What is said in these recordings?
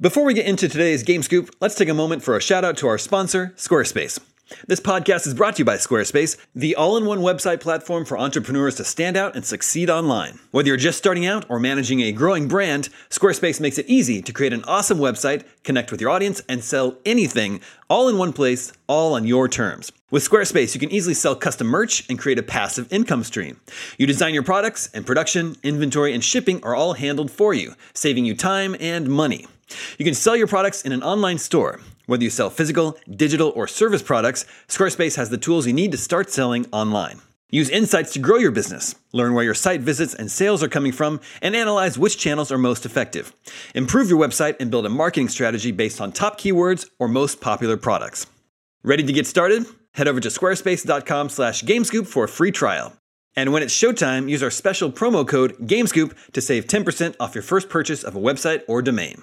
Before we get into today's Game Scoop, let's take a moment for a shout out to our sponsor, Squarespace. This podcast is brought to you by Squarespace, the all-in-one website platform for entrepreneurs to stand out and succeed online. Whether you're just starting out or managing a growing brand, Squarespace makes it easy to create an awesome website, connect with your audience, and sell anything, all in one place, all on your terms. With Squarespace, you can easily sell custom merch and create a passive income stream. You design your products, and production, inventory, and shipping are all handled for you, saving you time and money. You can sell your products in an online store. Whether you sell physical, digital, or service products, Squarespace has the tools you need to start selling online. Use insights to grow your business, learn where your site visits and sales are coming from, and analyze which channels are most effective. Improve your website and build a marketing strategy based on top keywords or most popular products. Ready to get started? Head over to squarespace.com/gamescoop for a free trial. And when it's showtime, use our special promo code GAMESCOOP to save 10% off your first purchase of a website or domain.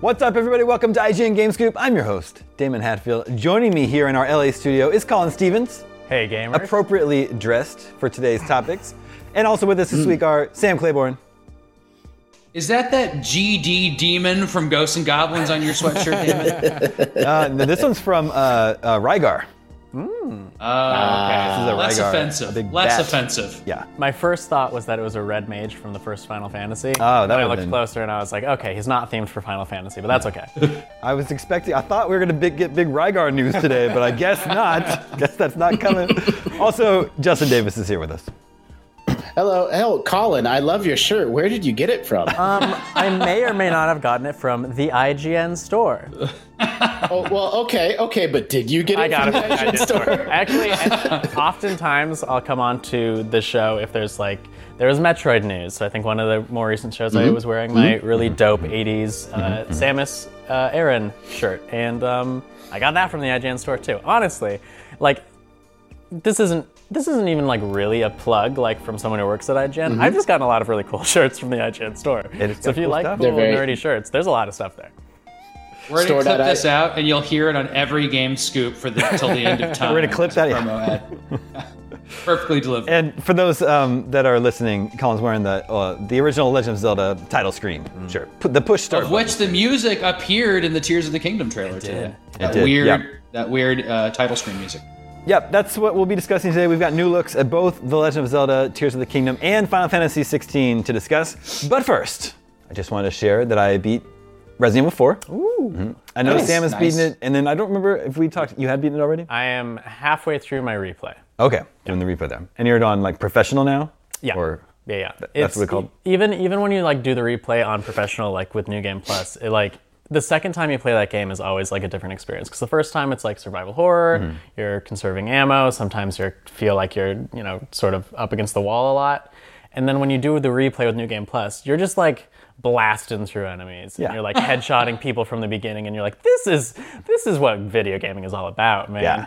What's up, everybody? Welcome to IGN Game Scoop. I'm your host, Damon Hatfield. Joining me here in our LA studio is Colin Stevens. Hey, gamers. Appropriately dressed for today's topics. And also with us this week are Sam Claiborne. Is that GD demon from Ghosts and Goblins on your sweatshirt, Damon? No, this one's from Rygar. Okay. This is a less Rygar, offensive. Less offensive. Yeah. My first thought was that it was a red mage from the first Final Fantasy. Oh, that. I looked closer and I was like, okay, he's not themed for Final Fantasy, but that's okay. I thought we were gonna get big Rygar news today, but I guess not. Guess that's not coming. Also, Justin Davis is here with us. Hello, Colin, I love your shirt. Where did you get it from? I may or may not have gotten it from the IGN store. Oh, well, okay, but did you get it from the IGN store? Actually, oftentimes I'll come on to the show if there's there was Metroid news. So I think one of the more recent shows I was wearing my really dope 80s Samus Aran shirt. And I got that from the IGN store too. Honestly, this isn't even really a plug from someone who works at IGN. I've just gotten a lot of really cool shirts from the IGN store. So if you nerdy shirts, there's a lot of stuff there. We're going to clip this out, and you'll hear it on every Game Scoop till the end of time. We're going to clip that promo ad. Perfectly delivered. And for those that are listening, Colin's wearing the original Legend of Zelda title screen. Mm-hmm. Sure. The push start. Of which the music appeared in the Tears of the Kingdom trailer today. That weird title screen music. Yep, that's what we'll be discussing today. We've got new looks at both The Legend of Zelda, Tears of the Kingdom, and Final Fantasy 16 to discuss. But first, I just wanted to share that I beat Resident Evil 4. Ooh. Mm-hmm. I know Sam has beaten it, and then I don't remember if we talked. You had beaten it already? I am halfway through my replay. Okay, doing the replay there. And you're on professional now? Yeah. Or yeah. That's what it's called? Even when you do the replay on professional, with New Game Plus, it the second time you play that game is always a different experience, because the first time it's survival horror, you're conserving ammo, sometimes you feel you're sort of up against the wall a lot, and then when you do the replay with New Game Plus, you're just blasting through enemies, and you're headshotting people from the beginning, and you're this is what video gaming is all about, man. Yeah.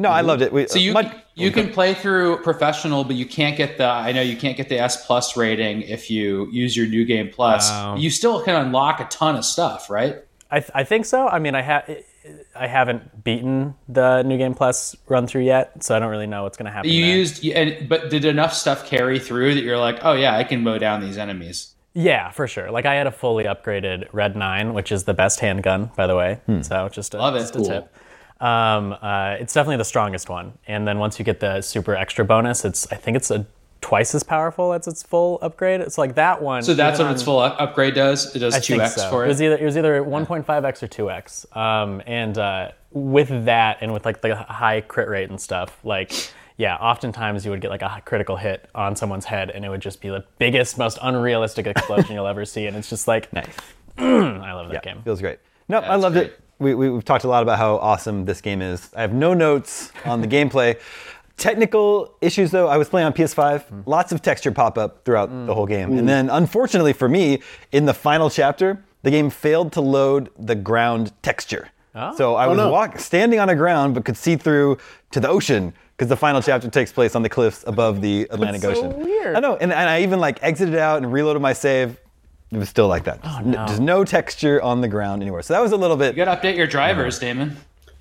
No, I loved it. You can play through professional, but you can't get the S+ rating if you use your New Game Plus. You still can unlock a ton of stuff, right? I think so. I mean, I haven't beaten the New Game Plus run through yet, so I don't really know what's going to happen. But did enough stuff carry through that you're like, oh yeah, I can mow down these enemies? Yeah, for sure. Like I had a fully upgraded Red 9, which is the best handgun, by the way. So just a tip. It's definitely the strongest one. And then once you get the super extra bonus, I think it's twice as powerful as its full upgrade. It's like that one. So that's what its full upgrade does. It does 2x for it. It was either 1.5x or 2x. With that and with like the high crit rate and stuff, like yeah, oftentimes you would get like a critical hit on someone's head and it would just be the biggest, most unrealistic explosion you'll ever see. And it's just like, nice. I love that game. Feels great. Nope, yeah, I loved it. We've talked a lot about how awesome this game is. I have no notes on the gameplay. Technical issues, though, I was playing on PS5. Lots of texture pop up throughout the whole game. And then, unfortunately for me, in the final chapter, the game failed to load the ground texture. Oh. So I was standing on a ground but could see through to the ocean because the final chapter takes place on the cliffs above the Atlantic Ocean. That's so weird. I know, and I even like exited out and reloaded my save. It was still like that. There's no texture on the ground anywhere. So that was a little bit... You got to update your drivers, Damon.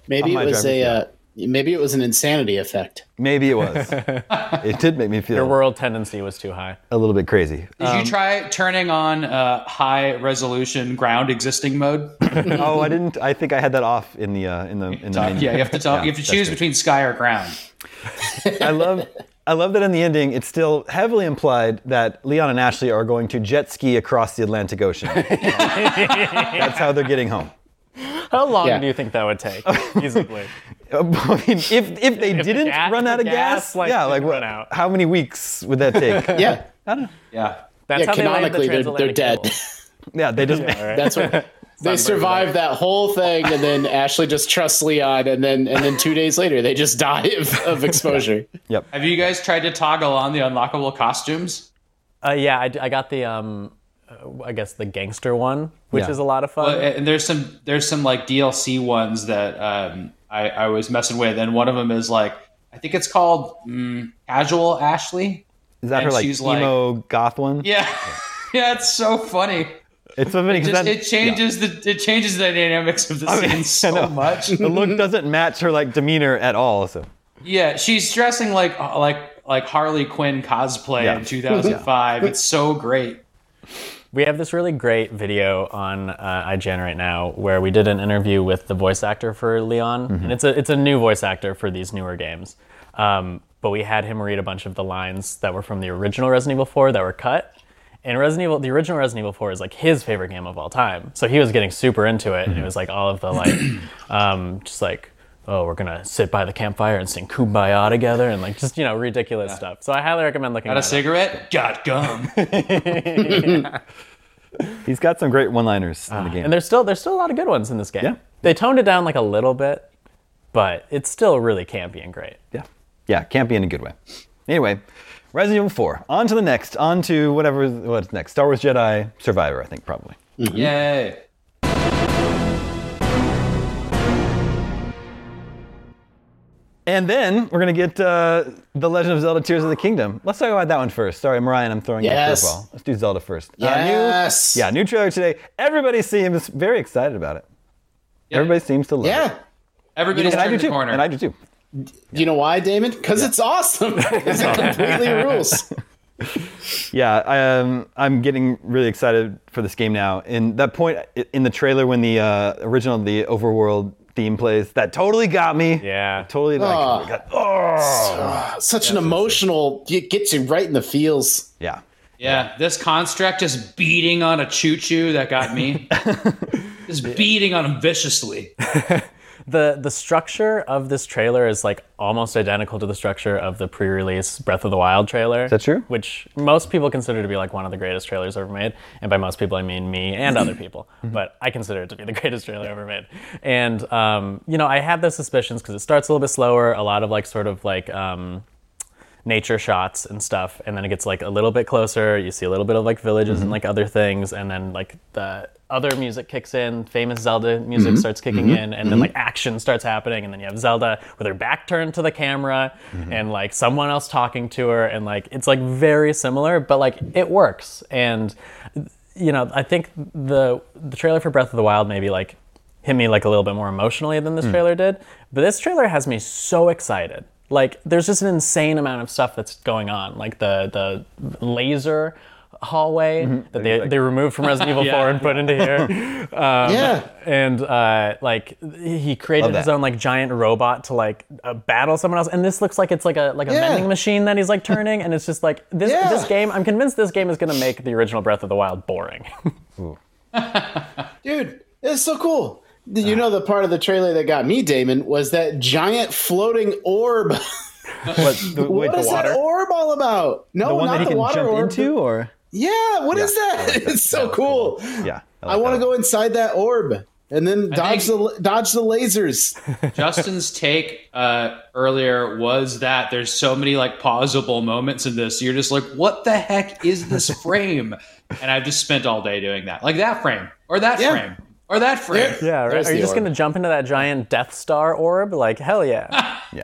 Maybe it was an insanity effect. Maybe it was. It did make me feel... Your world tendency was too high. A little bit crazy. Did you try turning on high resolution ground existing mode? Oh, I didn't. I think I had that off in the menu. Yeah, you have to choose between sky or ground. I love that in the ending, it's still heavily implied that Leon and Ashley are going to jet ski across the Atlantic Ocean. That's how they're getting home. How long do you think that would take? Easily. I mean, if they didn't run out of gas, how many weeks would that take? Yeah, I don't know. Yeah, that's how canonically they're dead. Yeah, they just. Yeah, right. That's what. They survived that whole thing, and then Ashley just trusts Leon, and then 2 days later they just die of exposure. Yep. Have you guys tried to toggle on the unlockable costumes? Yeah, I got the I guess the gangster one, which is a lot of fun. Well, and there's some like DLC ones that I was messing with, and one of them is like I think it's called Casual Ashley. Is that her like emo goth one? Yeah, it's so funny. It's so funny because it changes the dynamics of the scene so much. The look doesn't match her like demeanor at all. So yeah, she's dressing like Harley Quinn cosplay in 2005. It's so great. We have this really great video on IGN right now where we did an interview with the voice actor for Leon, and it's a new voice actor for these newer games. But we had him read a bunch of the lines that were from the original Resident Evil 4 that were cut. And the original Resident Evil 4 is like his favorite game of all time. So he was getting super into it, and it was like all of the like, just like, oh, we're gonna sit by the campfire and sing "Kumbaya" together, and like just ridiculous stuff. So I highly recommend looking. Got a cigarette? Got gum. He's got some great one-liners in the game, and there's still a lot of good ones in this game. Yeah. They toned it down like a little bit, but it's still really campy and great. Yeah, campy in a good way. Anyway. Resident Evil 4. On to the next. On to what's next. Star Wars Jedi Survivor, I think, probably. Mm-hmm. Yay. And then we're going to get The Legend of Zelda Tears of the Kingdom. Let's talk about that one first. Sorry, Mariah, I'm throwing you a curveball. Let's do Zelda first. Yes. New trailer today. Everybody seems very excited about it. Yep. Everybody seems to love it. Everybody's turned the corner. And I do too. You know why, Damon? Because it's awesome. Because it completely rules. I'm getting really excited for this game now. And that point in the trailer when the original overworld theme plays, that totally got me. Yeah, totally. Such an emotional. It gets you right in the feels. Yeah. Yeah, this construct just beating on a choo-choo that got me. Just beating on him viciously. The structure of this trailer is like almost identical to the structure of the pre-release Breath of the Wild trailer. Is that true? Which most people consider to be like one of the greatest trailers ever made. And by most people, I mean me and other people. But I consider it to be the greatest trailer ever made. And, I had those suspicions because it starts a little bit slower. A lot of like sort of like nature shots and stuff. And then it gets like a little bit closer. You see a little bit of like villages and like other things. And then like the... other music kicks in, famous Zelda music starts kicking in, and then like action starts happening, and then you have Zelda with her back turned to the camera, and like someone else talking to her, and like it's like very similar, but like it works. And I think the trailer for Breath of the Wild maybe like hit me like a little bit more emotionally than this trailer did. But this trailer has me so excited. Like, there's just an insane amount of stuff that's going on. Like the laser hallway that they removed from Resident Evil 4 and put into here. And like he created his own like giant robot to like battle someone else. And this looks like it's like a vending machine that he's like turning. And it's just like this this game. I'm convinced this game is gonna make the original Breath of the Wild boring. Dude, it's so cool. You know, the part of the trailer that got me, Damon, was that giant floating orb. What is that orb all about? No, the one not that he the water jump orb. Into, or? Yeah, what is that? Like that? It's so cool. Yeah, I want to go inside that orb and then dodge the lasers. Justin's take earlier was that there's so many like pausable moments in this. You're just like, what the heck is this frame? And I've just spent all day doing that, like that frame or that frame. Or that frame. Yeah, right. There's Are you just going to jump into that giant Death Star orb? Like, hell yeah. Yeah.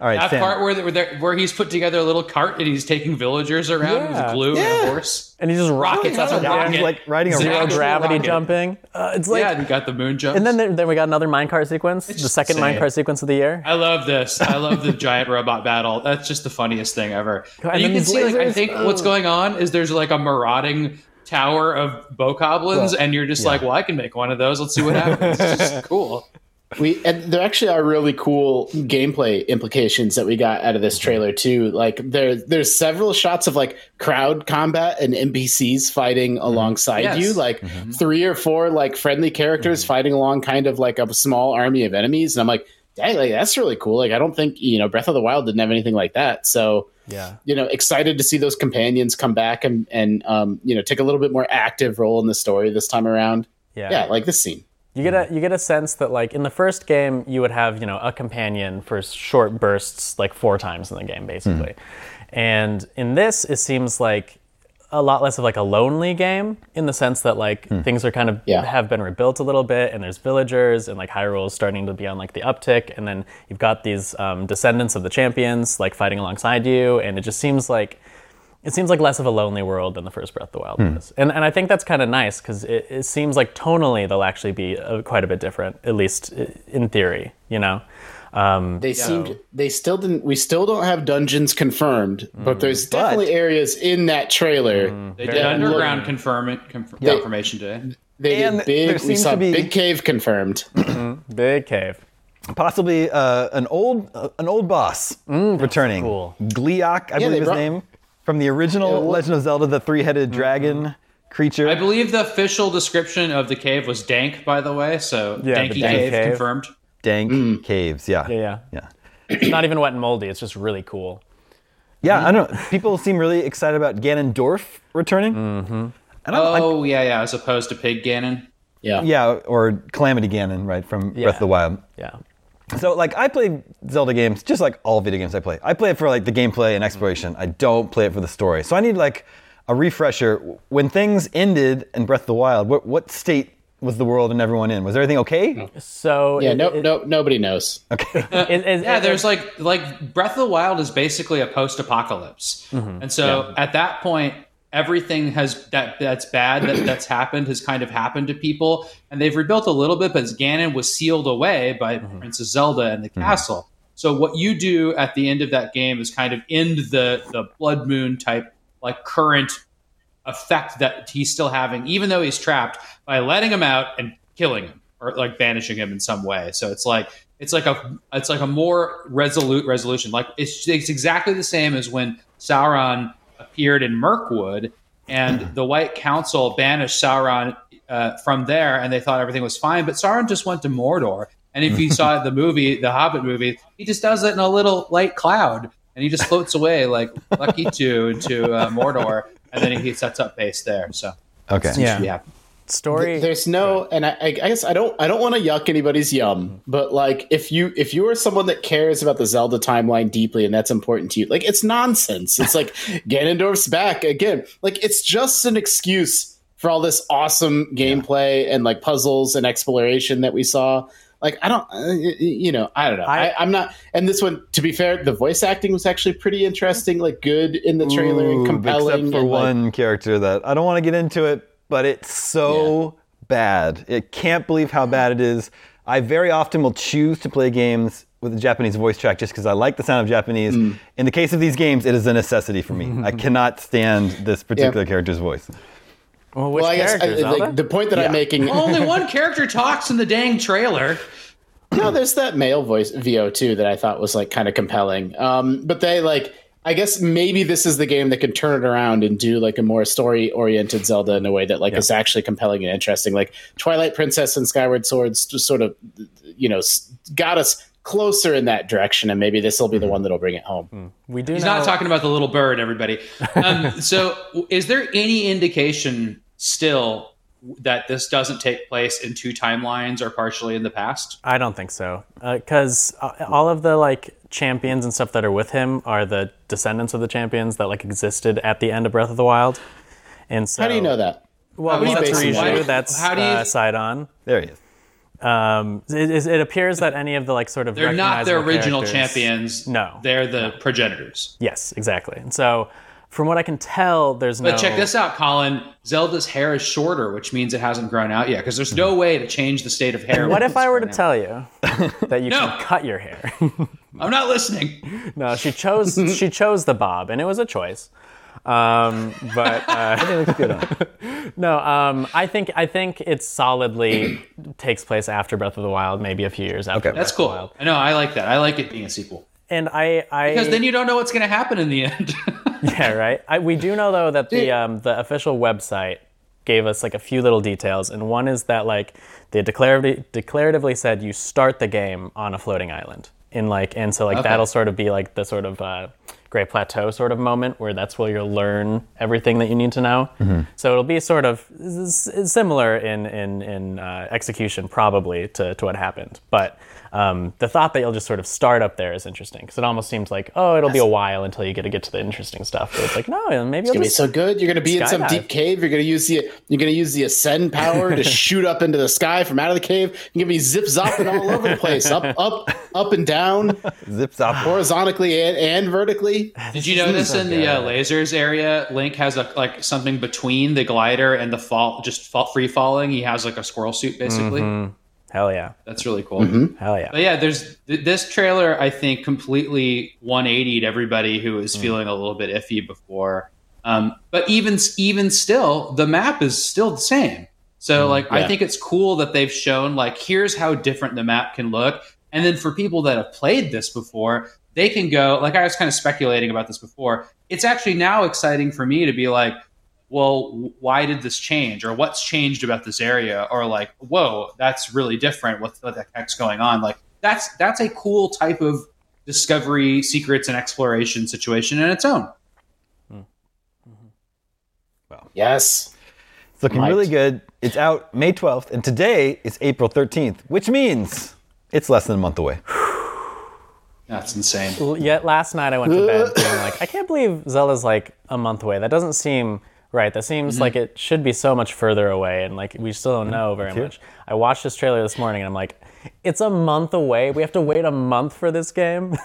All right, Sam. Part where he's put together a little cart and he's taking villagers around with glue and a horse. And he just rockets up a rocket. He's like riding a zero gravity rocket. Jumping. It's like, yeah, we got the moon jumps. And then we got another minecart sequence, the second minecart sequence of the year. I love this. I love the giant robot battle. That's just the funniest thing ever. And you can see, lasers, like, I think what's going on is there's like a marauding tower of bokoblins, and you're just like, well, I can make one of those. Let's see what happens. It's just cool. And there actually are really cool gameplay implications that we got out of this trailer too. Like there's several shots of like crowd combat and NPCs fighting alongside you, like 3 or 4 like friendly characters fighting along kind of like a small army of enemies. And I'm like, dang, like, that's really cool. Like, I don't think, you know, Breath of the Wild didn't have anything like that. So, you know, excited to see those companions come back and you know, take a little bit more active role in the story this time around. Yeah, like this scene. You get a sense that, like, in the first game, you would have, you know, a companion for short bursts, like 4 times in the game, basically. And in this, it seems like a lot less of like a lonely game, in the sense that like things are kind of have been rebuilt a little bit, and there's villagers, and like Hyrule is starting to be on like the uptick, and then you've got these descendants of the champions like fighting alongside you, and it just seems like less of a lonely world than the first Breath of the Wild was. And I think that's kind of nice, because it seems like tonally they'll actually be quite a bit different, at least in theory, you know. We still don't have dungeons confirmed, but there's definitely areas in that trailer. They did underground confirmation today. They did big cave confirmed. Big cave. Possibly an old boss returning. Cool. Gliok, I believe his name, from the original Legend of Zelda, the three-headed dragon creature. I believe the official description of the cave was dank, by the way, so danky cave confirmed. Dank caves, yeah. It's not even wet and moldy. It's just really cool. Yeah, I don't know. People seem really excited about Ganondorf returning. Yeah. As opposed to Pig Ganon. Yeah. Yeah, or Calamity Ganon, right, from Breath of the Wild. Yeah. So, like, I play Zelda games just like all video games I play. I play it for, like, the gameplay and exploration. I don't play it for the story. So I need, like, a refresher. When things ended in Breath of the Wild, what state was the world and everyone in? Was everything okay? So nobody knows. Okay. There's like Breath of the Wild is basically a post-apocalypse, and so at that point, everything has that's bad that's happened has kind of happened to people, and they've rebuilt a little bit, but Ganon was sealed away by Princess Zelda and the castle. So what you do at the end of that game is kind of end the Blood Moon type like current effect that he's still having, even though he's trapped, by letting him out and killing him or like banishing him in some way. So it's like a more resolute resolution. Like it's exactly the same as when Sauron appeared in Mirkwood and the White Council banished Sauron from there, and they thought everything was fine, but Sauron just went to Mordor. And if you saw the Hobbit movie, he just does it in a little light cloud and he just floats away like Lucky Two into Mordor. And then he sets up base there. So story. There's no, and I guess I don't want to yuck anybody's yum, but like if you are someone that cares about the Zelda timeline deeply and that's important to you, like it's nonsense. It's like Ganondorf's back again. Like it's just an excuse for all this awesome gameplay and like puzzles and exploration that we saw. Like I don't know. I'm not. And this one, to be fair, the voice acting was actually pretty interesting, like good in the trailer and compelling. Except for one character that I don't want to get into it, but it's so bad. I can't believe how bad it is. I very often will choose to play games with a Japanese voice track just because I like the sound of Japanese. Mm. In the case of these games, it is a necessity for me. I cannot stand this particular character's voice. Well, which character? Like, the point that I'm making... Only one character talks in the dang trailer. No, there's that male voice, VO, too, that I thought was like kind of compelling. But they like... I guess maybe this is the game that can turn it around and do like a more story-oriented Zelda in a way that like is actually compelling and interesting. Like Twilight Princess and Skyward Sword just sort of, you know, got us closer in that direction, and maybe this will be the one that'll bring it home. We do. He's not talking about the little bird, everybody. So, is there any indication still that this doesn't take place in two timelines or partially in the past? I don't think so, because all of the like champions and stuff that are with him are the descendants of the champions that like existed at the end of Breath of the Wild. And so, how do you know that? Well, that's Riju. That's Sidon. There he is. It appears that any of the like sort of they're not the original champions. No, they're the progenitors. Yes, exactly. And so, from what I can tell, there's no. But check this out, Colin. Zelda's hair is shorter, which means it hasn't grown out yet, because there's no way to change the state of hair. What if I were to tell you that you can cut your hair? I'm not listening. No, she chose the bob, and it was a choice. But I think it looks good on. No, I think it solidly takes place after Breath of the Wild, maybe a few years after. Okay, that's cool. Breath of the Wild. I know, I like that. I like it being a sequel. And because then you don't know what's going to happen in the end. Yeah, right. We do know though that the official website gave us like a few little details, and one is that like they declaratively said you start the game on a floating island, and so that'll sort of be like the sort of. Great Plateau sort of moment where that's where you'll learn everything that you need to know. Mm-hmm. So it'll be sort of similar in execution probably to what happened. But the thought that you'll just sort of start up there is interesting because it almost seems like, oh, it'll be a while until you get to the interesting stuff. But it's like, no, maybe it's going to be so good. You're going to be in some deep cave. You're going to use the ascend power to shoot up into the sky from out of the cave. You're going to be zip-zopping all over the place, up and down. Zip-zop. Horizontally and vertically. Did you notice in the lasers area, Link has something between the glider and the free falling? He has like a squirrel suit, basically. Mm-hmm. Hell yeah, that's really cool. Mm-hmm. Hell yeah. But yeah, there's this trailer. I think completely 180'd everybody who was feeling a little bit iffy before. But even still, the map is still the same. So I think it's cool that they've shown like here's how different the map can look, and then for people that have played this before. They can go, like I was kind of speculating about this before, it's actually now exciting for me to be like, well, why did this change? Or what's changed about this area? Or like, whoa, that's really different. What the heck's going on? Like, that's a cool type of discovery, secrets, and exploration situation in its own. Mm-hmm. Well, yes. It's looking really good. It's out May 12th, and today is April 13th, which means it's less than a month away. That's insane. Yet last night I went to bed feeling like, I can't believe Zelda's like a month away. That doesn't seem right. That seems like it should be so much further away, and like we still don't know very much. I watched this trailer this morning and I'm like, it's a month away. We have to wait a month for this game.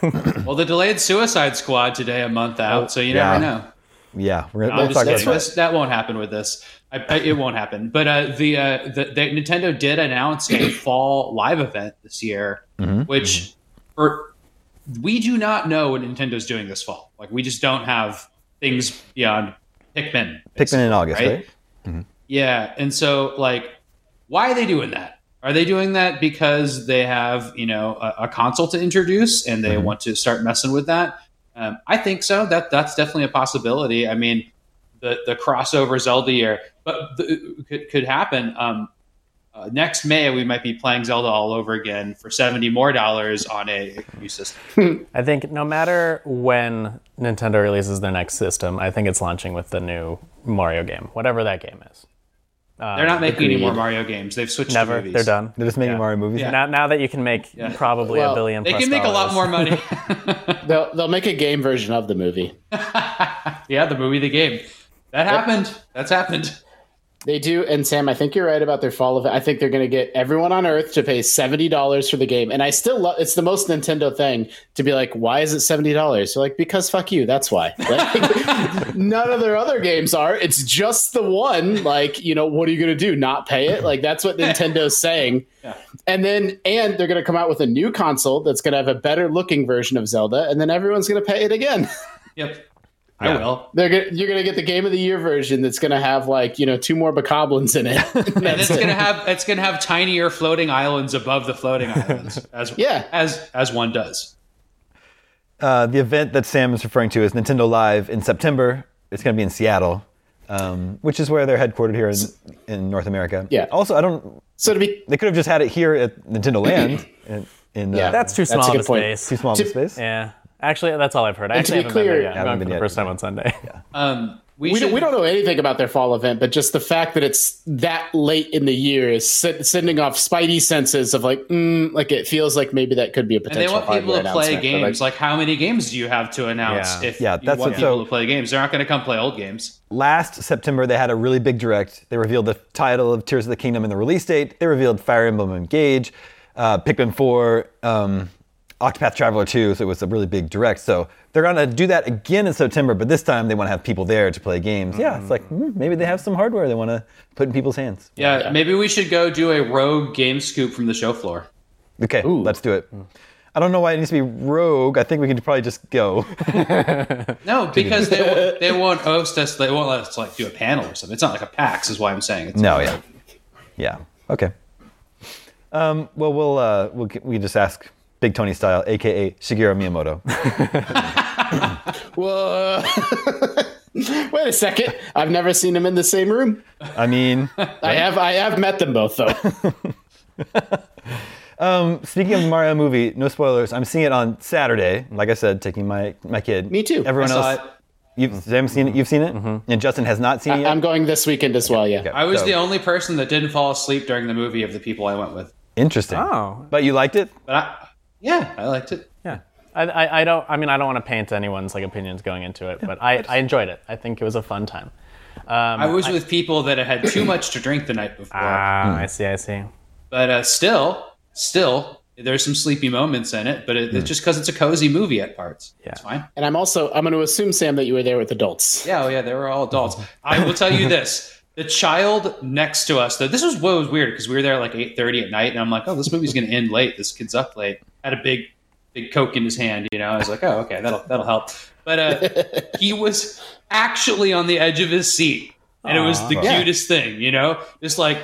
Well, the delayed Suicide Squad today, a month out, so you never know. Yeah, that won't happen with this. It won't happen. But the Nintendo did announce a fall live event this year, which we do not know what Nintendo's doing this fall. Like, we just don't have things beyond Pikmin. Pikmin in August, right? Mm-hmm. Yeah, and so, like, why are they doing that? Are they doing that because they have, you know, a console to introduce and they want to start messing with that? I think so. That's definitely a possibility. I mean, the crossover Zelda year could happen. Next May, we might be playing Zelda all over again for $70 more on a new system. I think no matter when Nintendo releases their next system, I think it's launching with the new Mario game, whatever that game is. They're not making any more Mario games. They've switched to movies. They're done. They're just making Mario movies. Yeah. Now that you can make probably $1 billion plus dollars. They can make a lot more money. They'll make a game version of the movie. The movie, the game. That's happened. They do. And Sam, I think you're right about their fall of it. I think they're going to get everyone on Earth to pay $70 for the game. And I still love, it's the most Nintendo thing to be like, why is it $70? You're like, because fuck you. That's why. Like, none of their other games are. It's just the one. Like, you know, what are you going to do? Not pay it? Like, that's what Nintendo's saying. Yeah. And they're going to come out with a new console that's going to have a better looking version of Zelda. And then everyone's going to pay it again. Yep. Yeah. I will. You're going to get the Game of the Year version that's going to have, like, you know, 2 more bokoblins in it. And it's going to have tinier floating islands above the floating islands, as as one does. The event that Sam is referring to is Nintendo Live in September. It's going to be in Seattle, which is where they're headquartered here in North America. Yeah. Also, they could have just had it here at Nintendo Land. That's too small of a space. Yeah. Actually, that's all I've heard. I'm going for the first time on Sunday. Yeah. We don't know anything about their fall event, but just the fact that it's that late in the year is sending off spidey senses of like it feels like maybe that could be a potential. And they want people to play games. Like, how many games do you have to announce to play games? They're not going to come play old games. Last September, they had a really big direct. They revealed the title of Tears of the Kingdom and the release date. They revealed Fire Emblem Engage, Pikmin 4, Octopath Traveler 2, so it was a really big direct. So they're going to do that again in September, but this time they want to have people there to play games. Mm. Yeah, it's like, maybe they have some hardware they want to put in people's hands. Yeah, maybe we should go do a rogue game scoop from the show floor. Okay, let's do it. I don't know why it needs to be rogue. I think we can probably just go. No, because they won't host us. They won't let us like do a panel or something. It's not like a PAX is why I'm saying. It's Okay. Well, we just ask... Big Tony style, a.k.a. Shigeru Miyamoto. Wait a second. I've never seen him in the same room. I mean... I have met them both, though. Speaking of Mario movie, no spoilers. I'm seeing it on Saturday. Like I said, taking my kid. Me too. Everyone else... You've seen it? Mm-hmm. And Justin has not seen it yet? I'm going this weekend as well, yeah. Okay. I was the only person that didn't fall asleep during the movie of the people I went with. Interesting. Oh. But you liked it? But I liked it. Yeah. I don't want to paint anyone's like opinions going into it, but I enjoyed it. I think it was a fun time. I was with people that had too much to drink the night before. Ah, I see. But still, there's some sleepy moments in it, but it's just because it's a cozy movie at parts. Yeah. It's fine. And I'm going to assume, Sam, that you were there with adults. Yeah, they were all adults. I will tell you this. The child next to us, though, this was what was weird because we were there like 8:30 at night, and I'm like, oh, this movie's going to end late. This kid's up late. Had a big Coke in his hand, you know. I was like, oh, okay, that'll help. But he was actually on the edge of his seat, and it was the cutest thing, you know, just like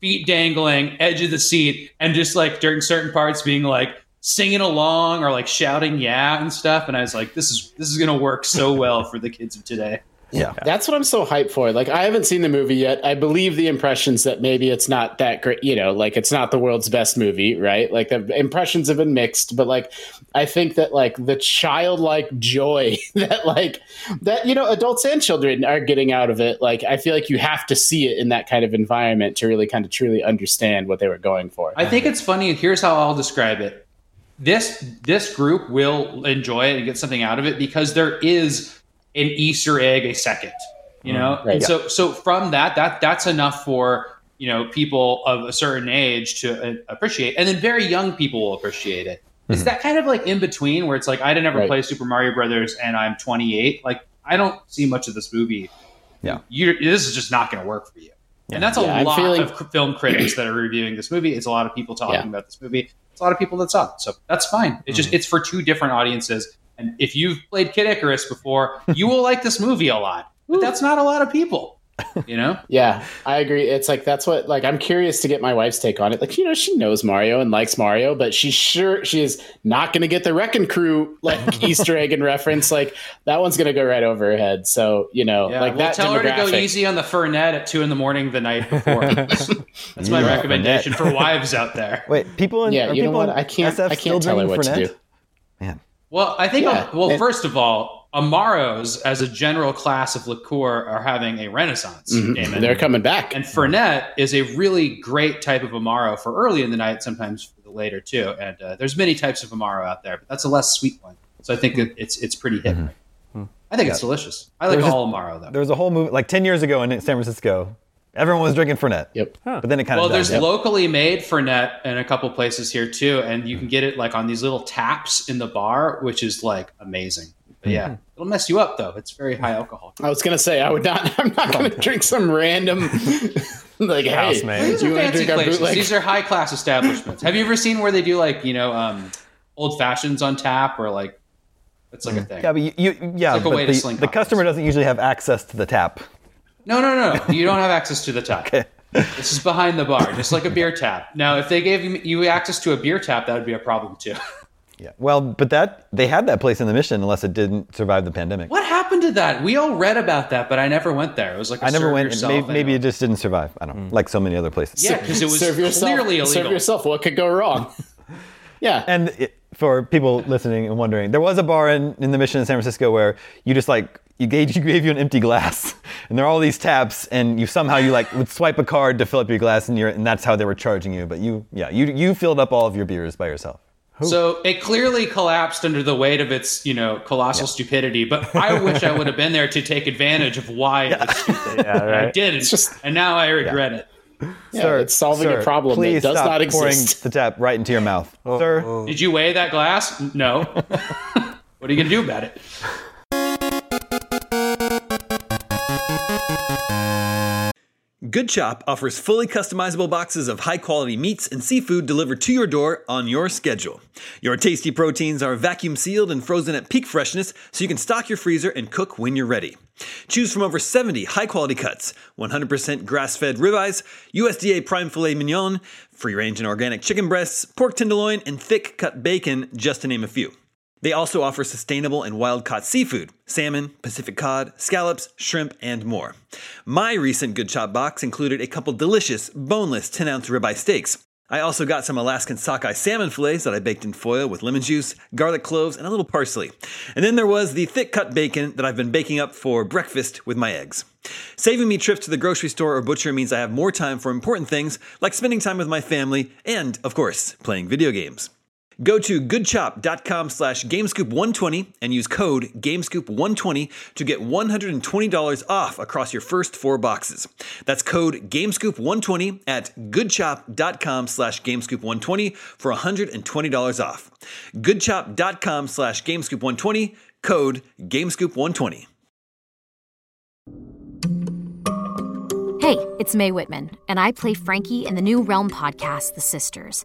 feet dangling, edge of the seat, and just like during certain parts being like singing along or like shouting yeah and stuff. And I was like, this is going to work so well for the kids of today. Yeah. That's what I'm so hyped for. Like, I haven't seen the movie yet. I believe the impressions that maybe it's not that great, you know, like it's not the world's best movie, right? Like the impressions have been mixed, but like, I think that like the childlike joy that, you know, adults and children are getting out of it. Like, I feel like you have to see it in that kind of environment to really kind of truly understand what they were going for. I think it's funny. Here's how I'll describe it. This group will enjoy it and get something out of it because there is an Easter egg a second, you know? Right, yeah. So from that's enough for, you know, people of a certain age to appreciate. And then very young people will appreciate it. Mm-hmm. It's that kind of like in between where it's like, I didn't ever play Super Mario Brothers and I'm 28. Like, I don't see much of this movie. Yeah. This is just not going to work for you. Yeah. And that's a lot of film critics that are reviewing this movie. It's a lot of people talking about this movie. It's a lot of people that saw it. So that's fine. It's just, it's for 2 different audiences. And if you've played Kid Icarus before, you will like this movie a lot. But that's not a lot of people, you know? Yeah, I agree. It's like, that's what, like, I'm curious to get my wife's take on it. Like, you know, she knows Mario and likes Mario, but she is not going to get the Wrecking Crew, like, Easter egg and reference. Like, that one's going to go right over her head. So, you know, tell her to go easy on the Fernet at 2 a.m. the night before. That's my recommendation for wives out there. Wait, people in you know what? I can't tell her what to do. Man. Well, I think, first of all, Amaros as a general class of liqueur are having a renaissance. Mm-hmm. They're coming back. And Fernet is a really great type of Amaro for early in the night, sometimes for the later too. And there's many types of Amaro out there, but that's a less sweet one. So I think it's pretty hip. Mm-hmm. I think it's delicious. I like all Amaro though. There was a whole movie, like 10 years ago in San Francisco. Everyone was drinking Fernet. Yep. Huh. But then it kind of there's locally made Fernet in a couple places here too, and you can get it like on these little taps in the bar, which is like amazing. But yeah, it'll mess you up though. It's very high alcohol. I was gonna say I'm not gonna drink some random like housemate. Hey, these are fancy places. These are high class establishments. Have you ever seen where they do like old fashions on tap or like it's like a thing? Yeah, but it's like a way to slink the customer doesn't usually have access to the tap. No. You don't have access to the tap. Okay. This is behind the bar, just like a beer tap. Now, if they gave you access to a beer tap, that would be a problem too. Yeah. Well, but they had that place in the mission, unless it didn't survive the pandemic. What happened to that? We all read about that, but I never went there. It was like a maybe it just didn't survive. I don't know, like so many other places. Yeah, because it was clearly illegal. Serve yourself. What could go wrong? Yeah. And for people listening and wondering, there was a bar in the mission in San Francisco where you just like. Gave you an empty glass, and there are all these taps, and you somehow would swipe a card to fill up your glass, and that's how they were charging you. But you filled up all of your beers by yourself. Ooh. So it clearly collapsed under the weight of its colossal stupidity. But I wish I would have been there to take advantage of why it was stupid. Yeah, right. I didn't, and now I regret it. Yeah, sir, it's solving a problem that does not exist. Please stop pouring the tap right into your mouth, sir. Oh. Did you weigh that glass? No. What are you gonna do about it? Good Chop offers fully customizable boxes of high-quality meats and seafood delivered to your door on your schedule. Your tasty proteins are vacuum-sealed and frozen at peak freshness, so you can stock your freezer and cook when you're ready. Choose from over 70 high-quality cuts, 100% grass-fed ribeyes, USDA prime filet mignon, free-range and organic chicken breasts, pork tenderloin, and thick-cut bacon, just to name a few. They also offer sustainable and wild-caught seafood, salmon, Pacific cod, scallops, shrimp, and more. My recent Good Chop box included a couple delicious, boneless 10-ounce ribeye steaks. I also got some Alaskan sockeye salmon fillets that I baked in foil with lemon juice, garlic cloves, and a little parsley. And then there was the thick-cut bacon that I've been baking up for breakfast with my eggs. Saving me trips to the grocery store or butcher means I have more time for important things, like spending time with my family and, of course, playing video games. Go to goodchop.com/GameScoop120 and use code GameScoop120 to get $120 off across your first 4 boxes. That's code GameScoop120 at goodchop.com/GameScoop120 for $120 off. goodchop.com/GameScoop120, code GameScoop120. Hey, it's Mae Whitman, and I play Frankie in the New Realm podcast, The Sisters.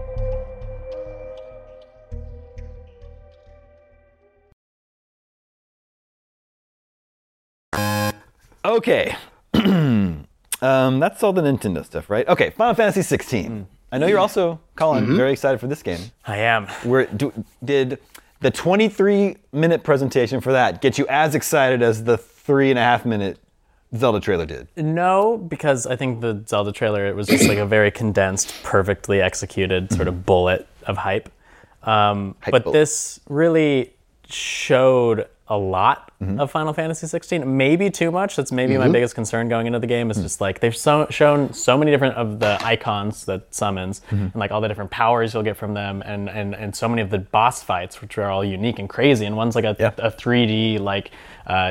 Okay, that's all the Nintendo stuff, right? Okay, Final Fantasy 16. I know you're also, Colin, very excited for this game. I am. Did the 23-minute presentation for that get you as excited as the 3.5-minute Zelda trailer did? No, because I think the Zelda trailer, it was just like a very condensed, perfectly executed sort of bullet of hype. This really showed a lot of Final Fantasy 16, maybe too much. That's maybe my biggest concern going into the game is just like they've shown so many different of the icons that summons and like all the different powers you'll get from them and so many of the boss fights, which are all unique and crazy, and one's like a 3D like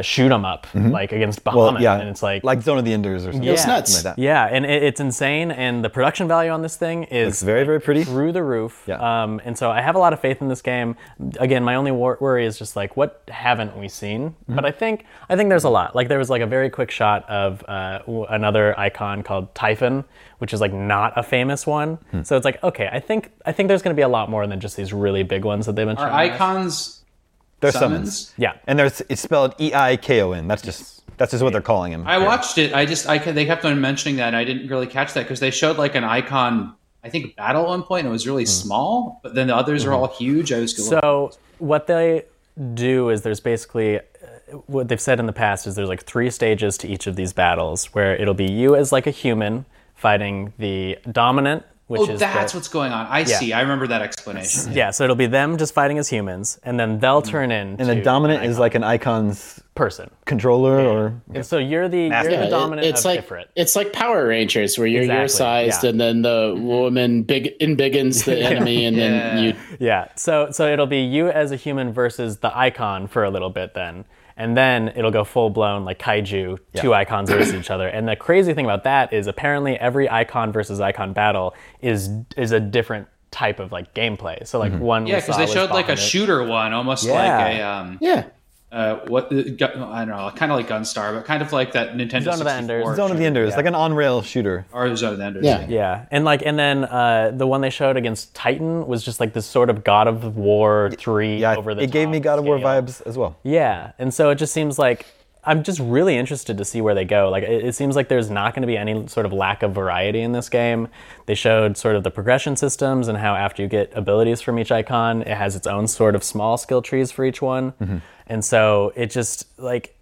shoot 'em up like against Bahamut, and it's like Zone of the Enders or something. Yeah. It's nuts. Something like that. Yeah, and it's insane, and the production value on this thing is looks very, very pretty, through the roof. Yeah. And so I have a lot of faith in this game. Again, my only worry is just like what haven't we seen? But I think there's a lot. Like there was like a very quick shot of another icon called Typhon, which is like not a famous one. So it's like okay, I think there's going to be a lot more than just these really big ones that they've been showing. Are icons? They're summons. Yeah, and it's spelled EIKON. That's just what they're calling him. I watched it. They kept on mentioning that, and I didn't really catch that because they showed like an icon. I think battle at one point. It was really small, but then the others are all huge. So what they do is there's basically. What they've said in the past is there's like 3 stages to each of these battles where it'll be you as like a human fighting the dominant, which is that's what's going on. I see. I remember that explanation. Yeah, so it'll be them just fighting as humans, and then they'll turn in. And the dominant is like an icon's person, controller, or and so you're the dominant. It's of like Ifrit. It's like Power Rangers, where you're your sized, and then the woman embiggens the enemy, and then you. Yeah, so it'll be you as a human versus the icon for a little bit then. And then it'll go full-blown, like, kaiju, two icons versus each other. And the crazy thing about that is apparently every icon versus icon battle is a different type of, like, gameplay. So, like, one... Yeah, because they showed, like, a shooter one, almost like a... I don't know, kind of like Gunstar, but kind of like that Nintendo 64. Zone of the Enders, like an on-rail shooter. Or Zone of the Enders. Yeah. And like, and then the one they showed against Titan was just like this sort of God of War 3 over the top. It gave me God of War vibes as well. Yeah, and so it just seems like, I'm just really interested to see where they go. Like, it seems like there's not going to be any sort of lack of variety in this game. They showed sort of the progression systems and how after you get abilities from each icon, it has its own sort of small skill trees for each one. Mm-hmm. And so it just, like,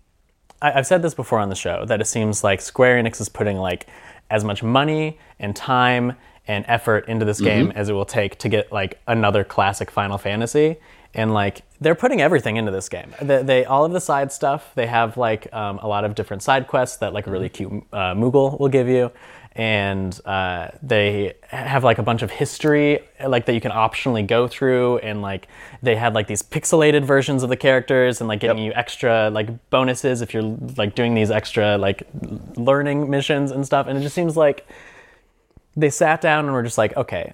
I've said this before on the show, that it seems like Square Enix is putting, like, as much money and time and effort into this game as it will take to get, like, another classic Final Fantasy. And, like, they're putting everything into this game. They all of the side stuff. They have, like, a lot of different side quests that, like, a really cute Moogle will give you. And they have, like, a bunch of history, like, that you can optionally go through. And, like, they had, like, these pixelated versions of the characters and, like, getting you extra, like, bonuses if you're, like, doing these extra, like, learning missions and stuff. And it just seems like they sat down and were just like, okay,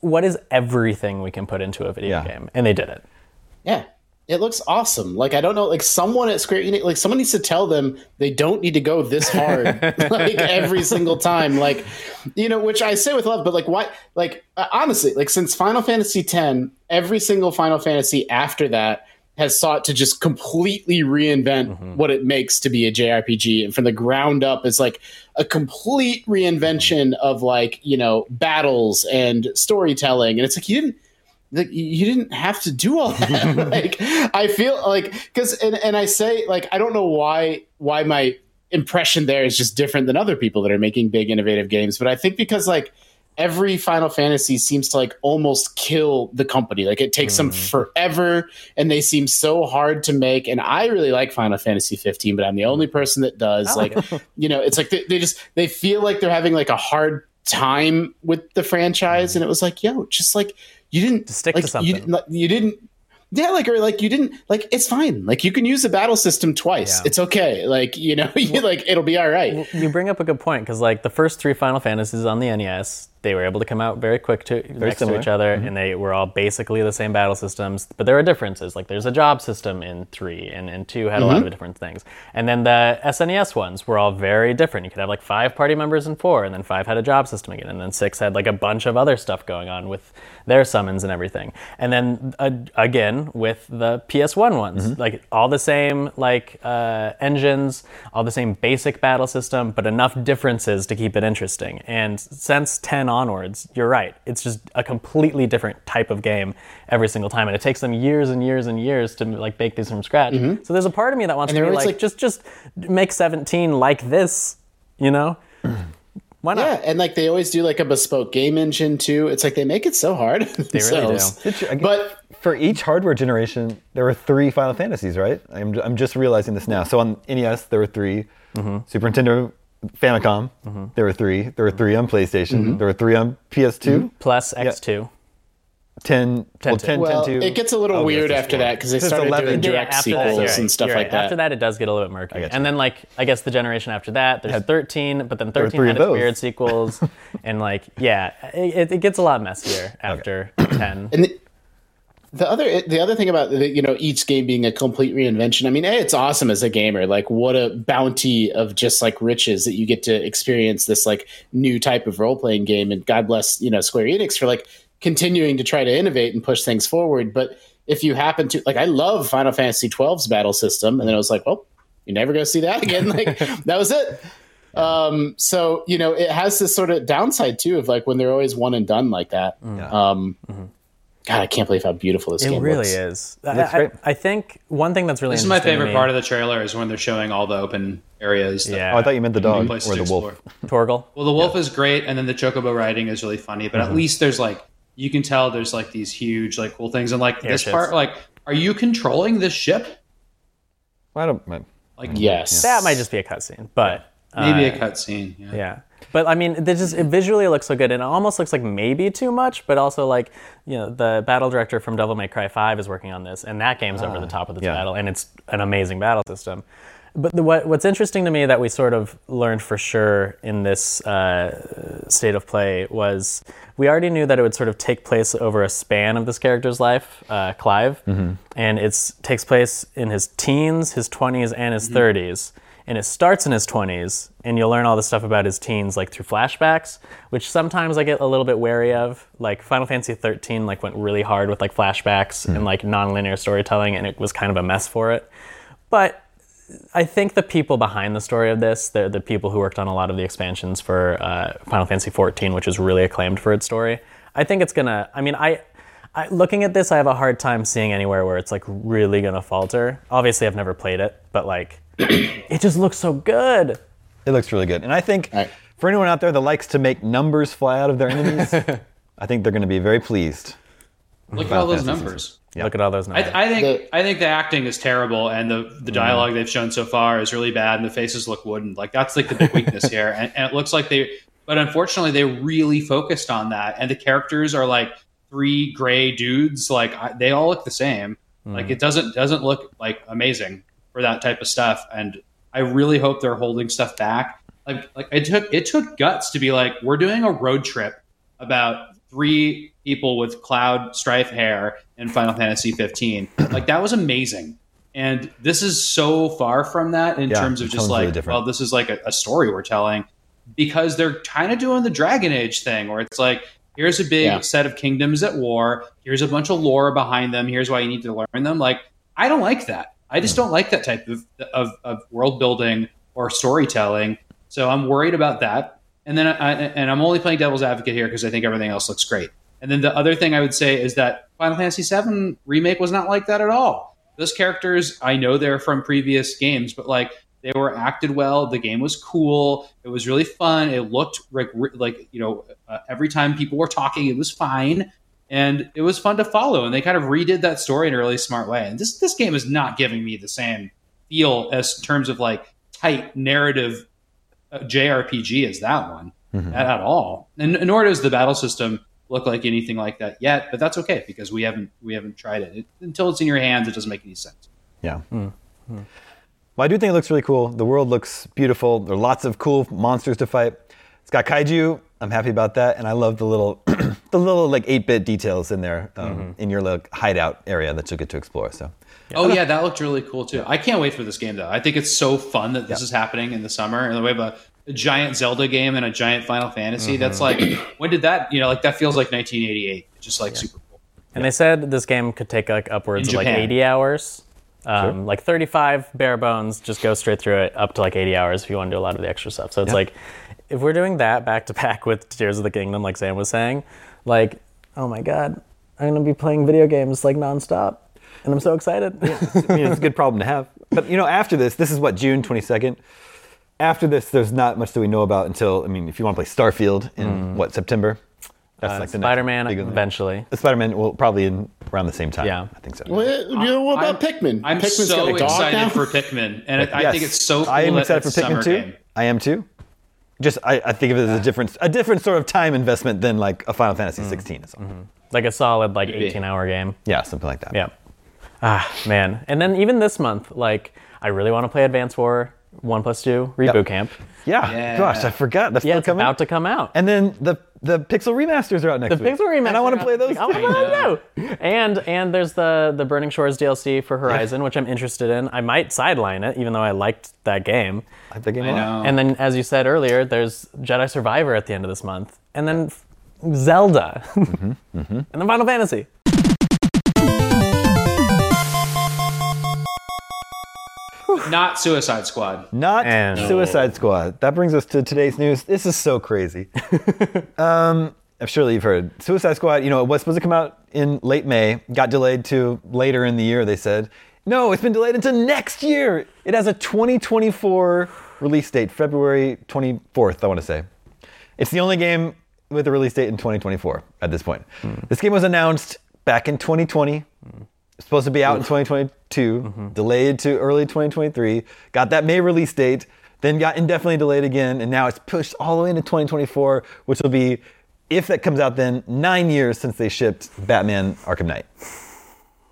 what is everything we can put into a video game? And they did it. Yeah. It looks awesome. Like, I don't know, like, someone at Square Enix, like, someone needs to tell them they don't need to go this hard, like, every single time. Like, you know, which I say with love, but, like, why, like, honestly, like, since Final Fantasy X, every single Final Fantasy after that has sought to just completely reinvent what it makes to be a JRPG. And from the ground up, it's like a complete reinvention of, like, you know, battles and storytelling. And it's like, you didn't have to do all that. Like, I feel like, because, and I say, like, I don't know why my impression there is just different than other people that are making big innovative games. But I think because, like, every Final Fantasy seems to, like, almost kill the company. Like, it takes them forever, and they seem so hard to make. And I really like Final Fantasy 15, but I'm the only person that does. Oh. Like, you know, it's like they feel like they're having, like, a hard time with the franchise. And it was like, yo, just, like, you didn't stick to something. You didn't, it's fine. Like, you can use the battle system twice. It's okay. Like, you know, it'll be all right. Well, you bring up a good point, because, like, the first three Final Fantasies on the NES, they were able to come out very quick next to each other, and they were all basically the same battle systems, but there are differences. Like, there's a job system in 3, and 2 had a lot of different things. And then the SNES ones were all very different. You could have, like, 5 party members in 4, and then 5 had a job system again, and then 6 had, like, a bunch of other stuff going on with their summons and everything. And then, again, with the PS1 ones, like, all the same, like, engines, all the same basic battle system, but enough differences to keep it interesting. And since 10 onwards, you're right, it's just a completely different type of game every single time, and it takes them years and years and years to, like, bake these from scratch. So there's a part of me that wants to be like just make 17 like this, you know? Why not? Yeah, and, like, they always do, like, a bespoke game engine too. It's like they make it so hard. They really do. But for each hardware generation, there were 3 Final Fantasies, right? I'm just realizing this now. So on NES, there were 3. Super Nintendo, Famicom, there were 3. There were 3 on PlayStation. There were 3 on PS2. Plus X2. Yeah. 10, 2. It gets a little weird after that, because they started doing direct sequels and stuff like that. After that, it does get a little bit murky. And then, like, I guess the generation after that, there's 13, but then 13 had its weird sequels. And, like, it gets a lot messier after 10. And the other thing about, you know, each game being a complete reinvention, I mean, it's awesome as a gamer. Like, what a bounty of just, like, riches that you get to experience this, like, new type of role-playing game. And God bless, you know, Square Enix for, like, continuing to try to innovate and push things forward. But if you happen to, like, I love Final Fantasy XII's battle system. And then I was like, well, you're never going to see that again. Like, that was it. So, you know, it has this sort of downside too, of, like, when they're always one and done like that. God, I can't believe how beautiful this game really looks. It really is. I think one thing that's really interesting to me... This is my favorite part of the trailer is when they're showing all the open areas. Yeah. Oh, I thought you meant the dog or the wolf. Torgel. Well, the wolf is great, and then the chocobo riding is really funny, but at least there's like... You can tell there's like these huge like cool things. And like this part, like, are you controlling this ship? Well, I don't... Like, yes. That might just be a cutscene, but... Maybe a cutscene, yeah. But I mean, it visually looks so good, and it almost looks like maybe too much, but also like, you know, the battle director from Devil May Cry 5 is working on this, and that game's over the top of the battle, and it's an amazing battle system. But what's interesting to me that we sort of learned for sure in this state of play was we already knew that it would sort of take place over a span of this character's life, Clive, and it takes place in his teens, his 20s, and his 30s. And it starts in his 20s, and you'll learn all this stuff about his teens, like, through flashbacks, which sometimes I get a little bit wary of. Like, Final Fantasy 13, like, went really hard with, like, flashbacks and, like, non-linear storytelling, and it was kind of a mess for it. But I think the people behind the story of this, they're the people who worked on a lot of the expansions for Final Fantasy 14, which is really acclaimed for its story. I think it's gonna... I mean, looking at this, I have a hard time seeing anywhere where it's, like, really gonna falter. Obviously, I've never played it, but, like... It just looks so good. It looks really good. And I think for anyone out there that likes to make numbers fly out of their enemies, I think they're going to be very pleased. Look at all those numbers. Yeah. Look at all those numbers. I think the acting is terrible, and the dialogue they've shown so far is really bad, and the faces look wooden. Like, that's like the big weakness here. And it looks like but unfortunately they really focused on that. And the characters are like three gray dudes. Like, they all look the same. Mm. Like, it doesn't look like amazing for that type of stuff, and I really hope they're holding stuff back. Like it took guts to be like, we're doing a road trip about three people with cloud strife hair in Final Fantasy 15. Like, that was amazing, and this is so far from that in terms of just like, really, well, this is like a story we're telling, because they're kind of doing the Dragon Age thing, where it's like, here's a big set of kingdoms at war, here's a bunch of lore behind them, here's why you need to learn them. Like, I don't like that. I just don't like that type of world building or storytelling. So I'm worried about that. And then I'm only playing devil's advocate here because I think everything else looks great. And then the other thing I would say is that Final Fantasy VII Remake was not like that at all. Those characters, I know they're from previous games, but like, they were acted well. The game was cool. It was really fun. It looked like you know, every time people were talking, it was fine. And it was fun to follow, and they kind of redid that story in a really smart way. And this game is not giving me the same feel as in terms of like tight narrative JRPG as that one at all. And nor does the battle system look like anything like that yet. But that's okay, because we haven't tried it. Until it's in your hands, it doesn't make any sense. Yeah. Mm-hmm. Well, I do think it looks really cool. The world looks beautiful. There are lots of cool monsters to fight. It's got kaiju. I'm happy about that, and I love the little, like 8-bit details in there, in your like hideout area that you get to explore. So, that looked really cool too. I can't wait for this game though. I think it's so fun that this is happening in the summer, and we have a giant Zelda game and a giant Final Fantasy. That's like, when did that? You know, like that feels like 1988. It's just like super cool. And they said this game could take like upwards of like 80 hours. Like 35 bare bones, just go straight through it, up to like 80 hours if you want to do a lot of the extra stuff. So it's like, if we're doing that back to back with Tears of the Kingdom, like Sam was saying, like, oh my God, I'm gonna be playing video games like nonstop, and I'm so excited. It's a good problem to have. But you know, after this is what, June 22nd. After this, there's not much that we know about until, I mean, if you want to play Starfield in September. That's like the Spider-Man eventually. Spider-Man will probably in around the same time. Yeah, I think so. Well, you know, what about Pikmin? I'm so excited for Pikmin, and I think it's so cool. I am excited for Pikmin too. I am too. Just I think of it as a different sort of time investment than like a Final Fantasy 16 or something. Like a solid like 18-hour game. Yeah, something like that. Yeah. Ah, man. And then even this month, like, I really want to play Advance War 1+2 Reboot Camp. Yeah. Gosh, I forgot. That's still coming. It's about to come out. And then the Pixel remasters are out next week. The Pixel remasters. And I want to play those. And there's the Burning Shores DLC for Horizon, which I'm interested in. I might sideline it, even though I liked that game. And then, as you said earlier, there's Jedi Survivor at the end of this month, and then Zelda, and then Final Fantasy. Not Suicide Squad. Suicide Squad. That brings us to today's news. This is so crazy. I'm sure you've heard. Suicide Squad, you know, it was supposed to come out in late May, got delayed to later in the year, they said. No, it's been delayed until next year. It has a 2024 release date, February 24th, I want to say. It's the only game with a release date in 2024 at this point. Mm. This game was announced back in 2020. Mm. It's supposed to be out in 2022, mm-hmm. delayed to early 2023, got that May release date, then got indefinitely delayed again, and now it's pushed all the way into 2024, which will be, if that comes out then, 9 years since they shipped Batman Arkham Knight.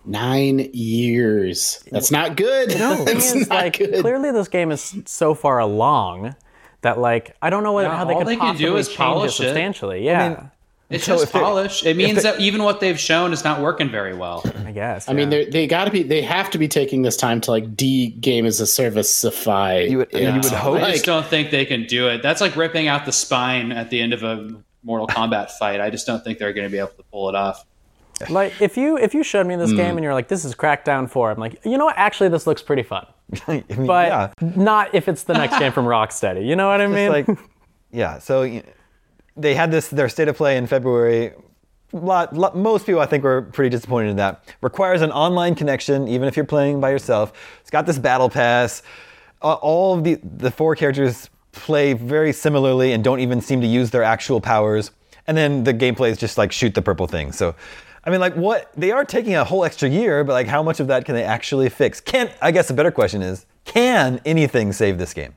9 years. That's not good. No, it's not like, good. Clearly this game is so far along that, like, I don't know what, how they could possibly do is change it substantially. Yeah. I mean, it's so just polish. It means that even what they've shown is not working very well. I guess. Yeah. I mean, they have to be taking this time to like game as a serviceify. You would hope. I just don't think they can do it. That's like ripping out the spine at the end of a Mortal Kombat fight. I just don't think they're going to be able to pull it off. Like if you showed me this game and you're like, this is Crackdown 4, I'm like, you know what? Actually, this looks pretty fun. I mean, but not if it's the next game from Rocksteady. You know what I mean? Like, yeah. So. They had their state of play in February. Most people, I think, were pretty disappointed in that. Requires an online connection, even if you're playing by yourself. It's got this battle pass. All of the four characters play very similarly and don't even seem to use their actual powers. And then the gameplay is just like shoot the purple thing. So, I mean, like, what? They are taking a whole extra year, but like, how much of that can they actually fix? I guess a better question is, can anything save this game?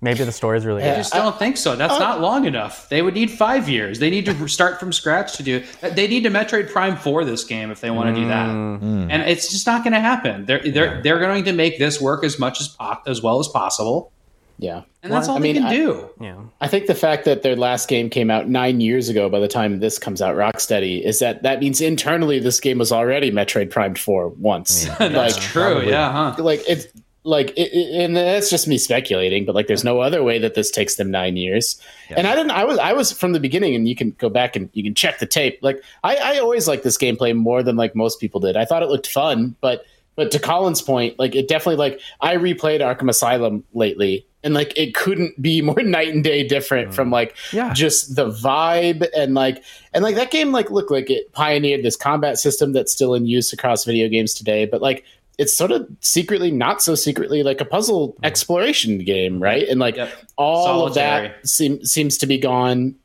Maybe the story's really good. I just don't think so. That's not long enough. They would need 5 years. They need to start from scratch to do... They need to Metroid Prime 4 this game if they want to do that. And it's just not going to happen. They're going to make this work as much as well as possible. Yeah. And that's all they can do. Yeah. I think the fact that their last game came out 9 years ago by the time this comes out, Rocksteady, is that means internally this game was already Metroid Prime 4 once. Yeah. That's like, true, probably. Yeah. Huh? Like, it's... Like, and that's just me speculating, but like, there's no other way that this takes them 9 years. Yeah. And I was from the beginning, and you can go back and you can check the tape. Like, I always liked this gameplay more than like most people did. I thought it looked fun, but to Colin's point, like it definitely like I replayed Arkham Asylum lately, and like it couldn't be more night and day different from like just the vibe and like that game like looked like it pioneered this combat system that's still in use across video games today, but like. It's sort of secretly, not so secretly, like a puzzle exploration game, right? And like all Solitary. Of that seems to be gone,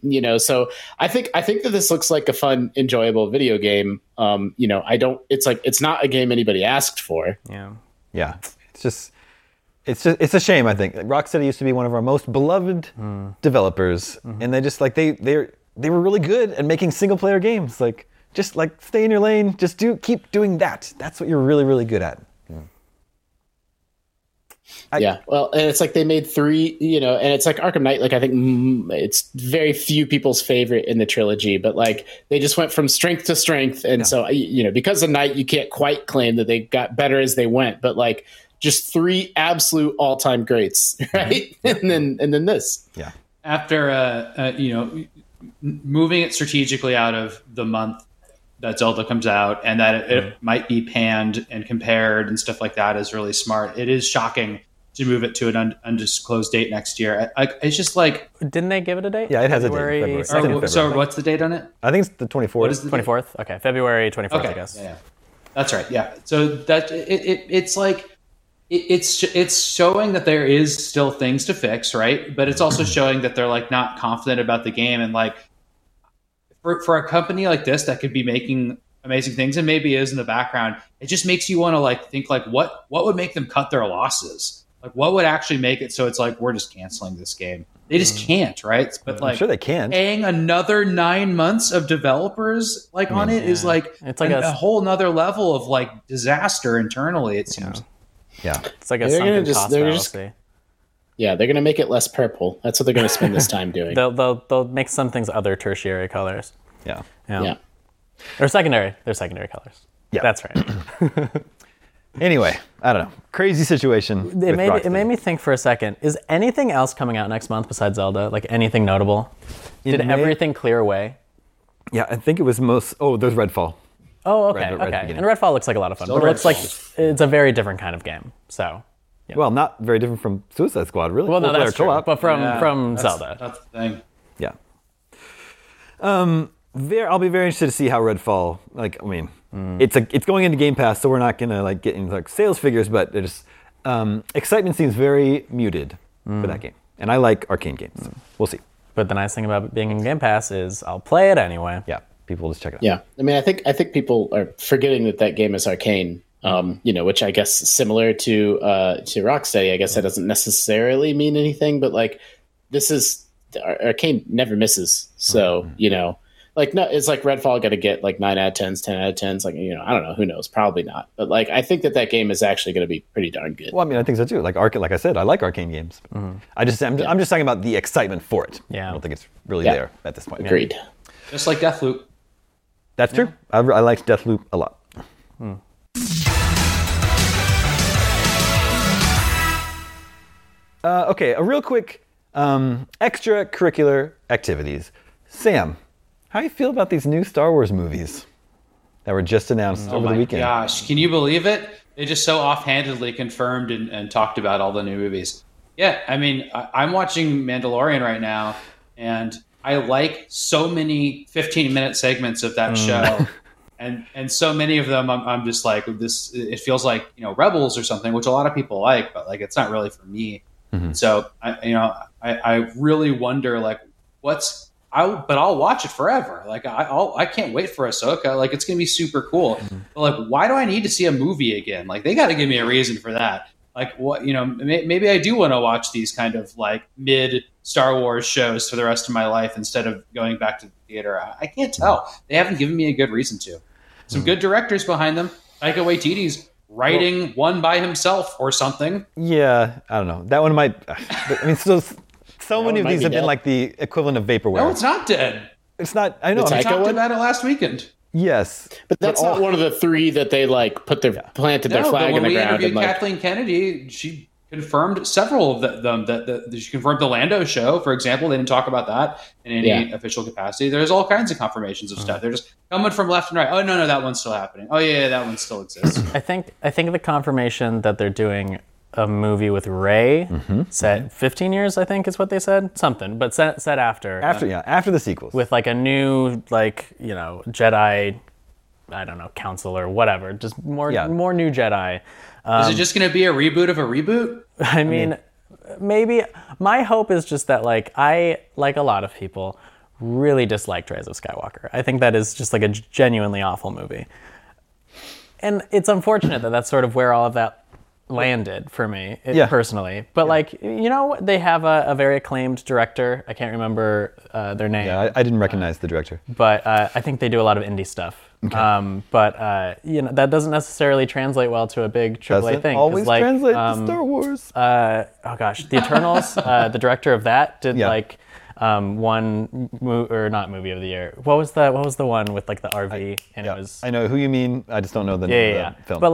you know. So I think that this looks like a fun, enjoyable video game. You know, I don't. It's like it's not a game anybody asked for. Yeah. It's just it's a shame. I think Rocksteady used to be one of our most beloved developers, and they were really good at making single player games, like. Just like stay in your lane. Just keep doing that. That's what you're really, really good at. Yeah. Well, and it's like they made three, you know, and it's like Arkham Knight. Like I think it's very few people's favorite in the trilogy, but like they just went from strength to strength, and so you know, because of Knight, you can't quite claim that they got better as they went, but like just three absolute all-time greats, right? Mm-hmm. and then this. Yeah. After you know, moving it strategically out of the month that Zelda comes out and that it might be panned and compared and stuff like that is really smart. It is shocking to move it to an undisclosed date next year. It's just like... Didn't they give it a date? Yeah, it has February, a date. February. So what's the date on it? I think it's the 24th. What is the 24th? Date? Okay, February 24th, okay. I guess. Yeah. That's right, yeah. So that it's like... It's showing that there is still things to fix, right? But it's also showing that they're like not confident about the game, and like for a company like this that could be making amazing things and maybe is in the background, it just makes you want to like think like what would make them cut their losses? Like what would actually make it so it's like we're just canceling this game? They just can't, right? But like, I'm sure they can. Paying another 9 months of developers like on it is like it's like a whole nother level of like disaster internally. It seems. Yeah. Yeah, it's like a sunken cost fallacy. Yeah, they're gonna make it less purple. That's what they're gonna spend this time doing. They'll make some things other tertiary colors. Yeah. Or secondary. They're secondary colors. Yeah, that's right. Anyway, I don't know. Crazy situation. It made me think for a second. Is anything else coming out next month besides Zelda? Like anything notable? Did everything clear away? Yeah, I think it was most. Oh, there's Redfall. Oh, okay, Red and Redfall looks like a lot of fun, but it's like it's a very different kind of game. So, yeah. Well, not very different from Suicide Squad, really. Well, no, that's true, co-op. But from Zelda. That's the thing. Yeah. I'll be very interested to see how Redfall, it's going into Game Pass, so we're not gonna get into sales figures, but there's excitement seems very muted for that game. And I like arcane games. So we'll see. But the nice thing about it being in Game Pass is I'll play it anyway. Yeah, people just check it out. Yeah, I think people are forgetting that game is Arcane. Which I guess is similar to Rocksteady. I guess that doesn't necessarily mean anything, but this is Arcane never misses. So it's Redfall got to get 9 out of 10s, 10 out of 10s. I don't know, who knows? Probably not. But I think that game is actually going to be pretty darn good. Well, I think so too. Like I said, I like arcane games. Mm-hmm. I'm just talking about the excitement for it. Yeah, I don't think it's really there at this point. Agreed. Yeah. Just like Deathloop. That's true. I liked Deathloop a lot. Hmm. A real quick extracurricular activities. Sam, how do you feel about these new Star Wars movies that were just announced over the weekend? Oh my gosh, can you believe it? They just so offhandedly confirmed and talked about all the new movies. Yeah, I'm watching Mandalorian right now, and I like so many 15-minute segments of that show. And so many of them, I'm just this. It feels like Rebels or something, which a lot of people like, but it's not really for me. Mm-hmm. So I really wonder but I'll watch it forever. I can't wait for Ahsoka. It's gonna be super cool. Mm-hmm. But why do I need to see a movie again? They got to give me a reason for that. What maybe I do want to watch these kind of mid Star Wars shows for the rest of my life instead of going back to the theater. I can't tell. They haven't given me a good reason to. Some good directors behind them. Taika Waititi's writing one by himself or something. Yeah, I don't know. That one might. So many of these have been the equivalent of vaporware. No, it's not dead. It's not. I know. We talked about it last weekend. Yes, but that's not one of the three that they planted their flag in the ground. When we interviewed Kathleen Kennedy, she confirmed several of them. That she confirmed the Lando show, for example. They didn't talk about that in any official capacity. There's all kinds of confirmations of stuff. They're just coming from left and right. Oh no, that one's still happening. Oh yeah, that one still exists. I think the confirmation that they're doing a movie with Rey set 15 years, I think is what they said. Something, but set after. After the sequels. With a new, Jedi, I don't know, council or whatever. Just more new Jedi. Is it just going to be a reboot of a reboot? I mean, maybe. My hope is just that, I, like a lot of people, really disliked Rise of Skywalker. I think that is just, a genuinely awful movie. And it's unfortunate that that's sort of where all of that landed for me personally, but they have a very acclaimed director. I can't remember their name. I didn't recognize the director, but I think they do a lot of indie stuff. Okay. That doesn't necessarily translate well to a big AAA thing. Always translate to Star Wars. The Eternals. The director of that did not movie of the year. What was the one with the RV? It was. I know who you mean. I just don't know the name of the film. But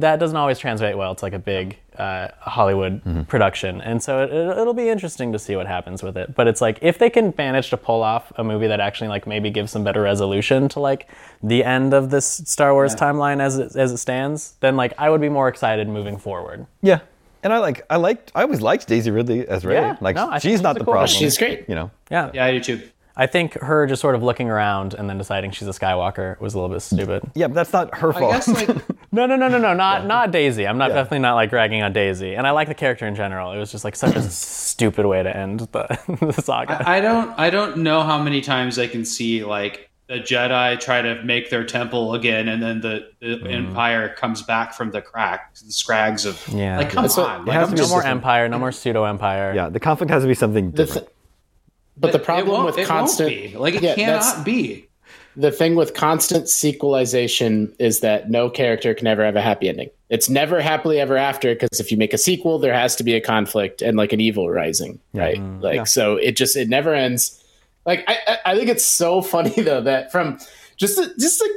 that doesn't always translate well to a big Hollywood production, and so it'll be interesting to see what happens with it. But it's if they can manage to pull off a movie that actually maybe gives some better resolution to the end of this Star Wars timeline as it stands, then I would be more excited moving forward. Yeah. And I always liked Daisy Ridley as Rey. She's not the problem. She's great. Yeah. Yeah, I do too. I think her just sort of looking around and then deciding she's a Skywalker was a little bit stupid. Yeah, but that's not her fault. I guess No. Not Daisy. I'm definitely not ragging on Daisy. And I like the character in general. It was just such a stupid way to end the saga. I don't know how many times I can see the Jedi try to make their temple again, and then the Empire comes back from the scrags of... Yeah. Come on. It has no more Empire, no more pseudo-Empire. Yeah, the conflict has to be something different. But the problem with constant... It cannot be. The thing with constant sequelization is that no character can ever have a happy ending. It's never happily ever after, because if you make a sequel, there has to be a conflict and an evil rising, right? So it never ends... I think it's so funny though that from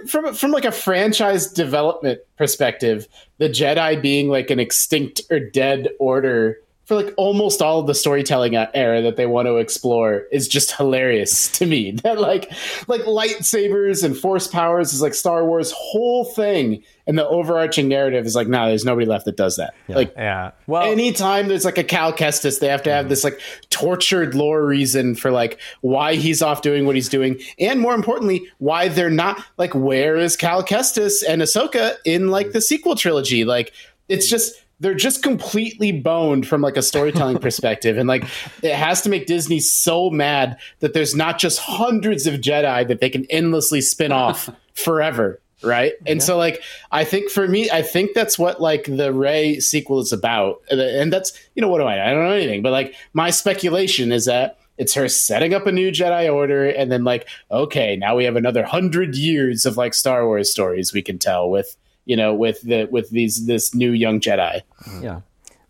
from a franchise development perspective, the Jedi being an extinct or dead order for like almost all of the storytelling era that they want to explore is just hilarious to me. That like lightsabers and force powers is like Star Wars whole thing. And the overarching narrative is like, nah, there's nobody left that does that. Yeah. Like, yeah. Well, anytime there's like a Cal Kestis, they have to have this like tortured lore reason for like why he's off doing what he's doing. And more importantly, why they're not like, where is Cal Kestis and Ahsoka in like the sequel trilogy? Like, it's just, they're just completely boned from like a storytelling perspective. And like, it has to make Disney so mad that there's not just hundreds of Jedi that they can endlessly spin off forever. Right. And so like, I think for me, I think that's what like the Rey sequel is about. And that's, you know, what do I don't know anything, but like my speculation is that it's her setting up a new Jedi Order. And then like, okay, now we have another 100 years of like Star Wars stories we can tell with, you know, with this new young Jedi. Yeah.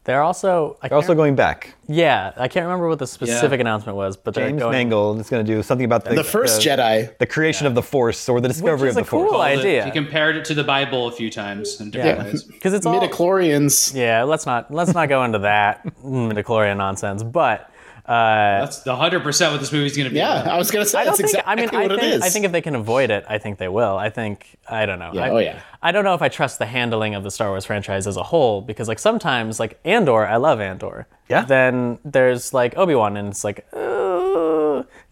They're also going back. Yeah, I can't remember what the specific announcement was, but James Mangold is going to do something about the first Jedi, the creation of the Force, or the discovery of the Force. Which is a cool idea. He compared it to the Bible a few times in different ways. Because it's all midichlorians. Yeah, let's not go into that midichlorian nonsense, but. That's 100% what this movie's going to be. Yeah, about. I was going to say that's exactly what it is. I think if they can avoid it, I think they will. I don't know. Yeah, I don't know if I trust the handling of the Star Wars franchise as a whole, because like sometimes like Andor, I love Andor. Yeah. Then there's like Obi-Wan, and it's like, you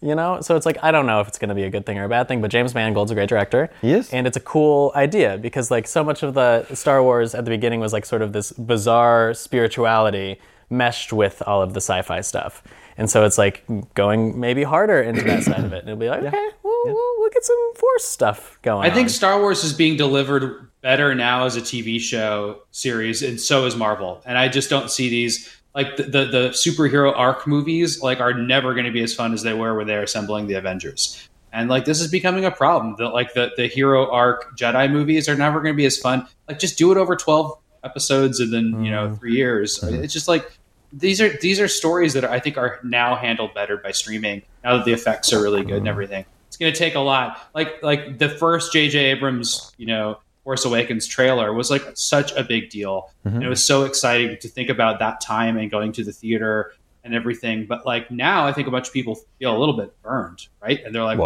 know? So it's like, I don't know if it's going to be a good thing or a bad thing, but James Mangold's a great director. He is. And it's a cool idea, because like so much of the Star Wars at the beginning was like sort of this bizarre spirituality meshed with all of the sci-fi stuff. And so it's like going maybe harder into that side of it. And it'll be like, okay, we'll get some Force stuff going on. I think Star Wars is being delivered better now as a TV show series, and so is Marvel. And I just don't see these, like the superhero arc movies like are never going to be as fun as they were when they were assembling the Avengers. And like this is becoming a problem. The hero arc Jedi movies are never going to be as fun. Like just do it over 12 episodes and then, you know, 3 years. Mm-hmm. It's just like, These are stories that I think are now handled better by streaming, now that the effects are really good and everything. It's going to take a lot. Like the first J.J. Abrams, you know, Force Awakens trailer was like such a big deal. Mm-hmm. And it was so exciting to think about that time and going to the theater and everything. But like now I think a bunch of people feel a little bit burned, right? And they're like,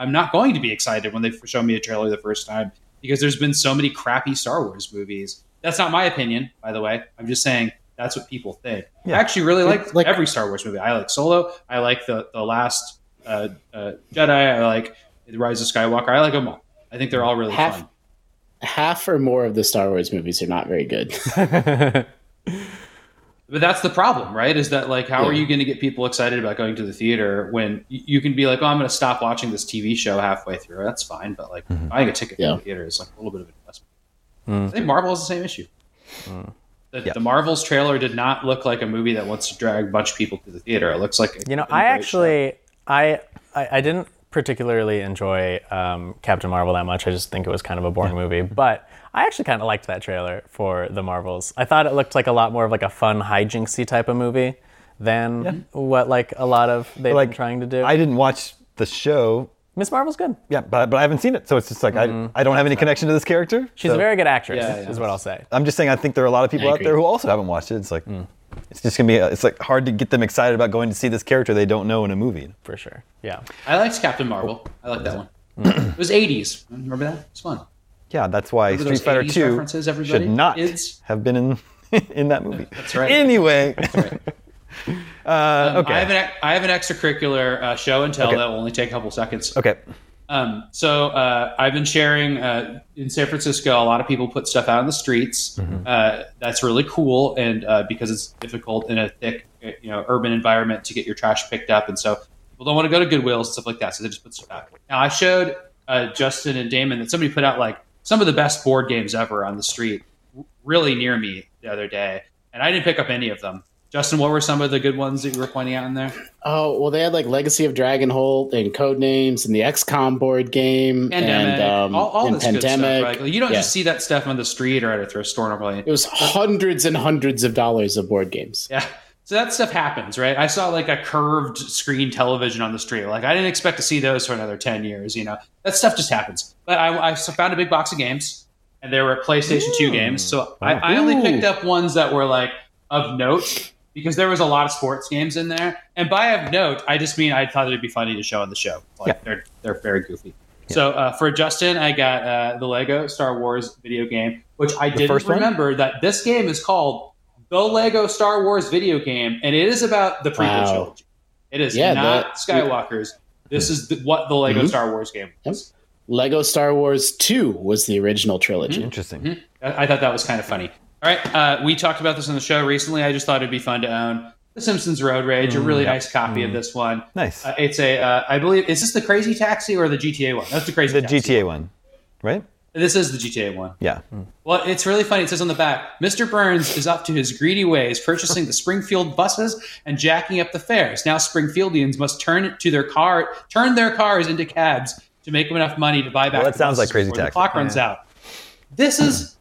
I'm not going to be excited when they show me a trailer the first time, because there's been so many crappy Star Wars movies. That's not my opinion, by the way. I'm just saying. That's what people think. Yeah. I actually really like every Star Wars movie. I like Solo. I like the last Jedi. I like The Rise of Skywalker. I like them all. I think they're all really fun. Half or more of the Star Wars movies are not very good. But that's the problem, right? Is that like, how are you going to get people excited about going to the theater when you can be like, oh, I'm going to stop watching this TV show halfway through. That's fine. But like buying a ticket to the theater is like a little bit of an investment. Mm. I think Marvel is the same issue. Mm. The Marvels trailer did not look like a movie that wants to drag a bunch of people to the theater. It looks like a, you know, I actually, I didn't particularly enjoy Captain Marvel that much. I just think it was kind of a boring movie. But I actually kind of liked that trailer for The Marvels. I thought it looked like a lot more of like a fun hijinksy type of movie than what like a lot of they've been trying to do. I didn't watch the show. Miss Marvel's good. Yeah, but I haven't seen it, so it's just like I don't have any connection to this character. She's a very good actress, is what I'll say. I'm just saying I think there are a lot of people out there who also haven't watched it. It's like it's just gonna be it's like hard to get them excited about going to see this character they don't know in a movie. For sure. Yeah. I liked Captain Marvel. I liked that one. It was 80s. Remember that? It's fun. Yeah, that's why Street Fighter 2 should not have been in that movie. That's right. Anyway. That's right. Okay. I have an extracurricular show and tell that will only take a couple seconds. Okay. So I've been sharing in San Francisco, a lot of people put stuff out on the streets. Mm-hmm. That's really cool, and because it's difficult in a thick, you know, urban environment to get your trash picked up, and so people don't want to go to Goodwill and stuff like that, so they just put stuff out. Now I showed Justin and Damon that somebody put out like some of the best board games ever on the street, really near me the other day, and I didn't pick up any of them. Justin, what were some of the good ones that you were pointing out in there? Oh, well, they had like Legacy of Dragonhold and Codenames and the XCOM board game. Pandemic. And all and this Pandemic. Good stuff, right? Like, you don't just see that stuff on the street or at a thrift store normally. It was hundreds and hundreds of dollars of board games. Yeah. So that stuff happens, right? I saw like a curved screen television on the street. Like I didn't expect to see those for another 10 years, you know. That stuff just happens. But I found a big box of games, and there were PlayStation 2 games. So I only picked up ones that were like of note. because there was a lot of sports games in there. And by a note, I just mean I thought it'd be funny to show on the show. They're very goofy. Yeah. So for Justin, I got the Lego Star Wars video game, which I didn't remember that this game is called the Lego Star Wars video game, and it is about the prequel trilogy. It is not Skywalker's. This is what the Lego Star Wars game was. Lego Star Wars 2 was the original trilogy. Mm-hmm. Interesting. Mm-hmm. I thought that was kind of funny. All right, we talked about this on the show recently. I just thought it'd be fun to own The Simpsons Road Rage, a really nice copy of this one. Nice. It's a, I believe, is this the Crazy Taxi or the GTA one? That's the Crazy Taxi. The GTA one, right? This is the GTA one. Yeah. Mm. Well, it's really funny. It says on the back, Mr. Burns is up to his greedy ways, purchasing the Springfield buses and jacking up the fares. Now Springfieldians must turn their cars into cabs to make enough money to buy back. Well, that sounds like Crazy Taxi. The clock runs out. This is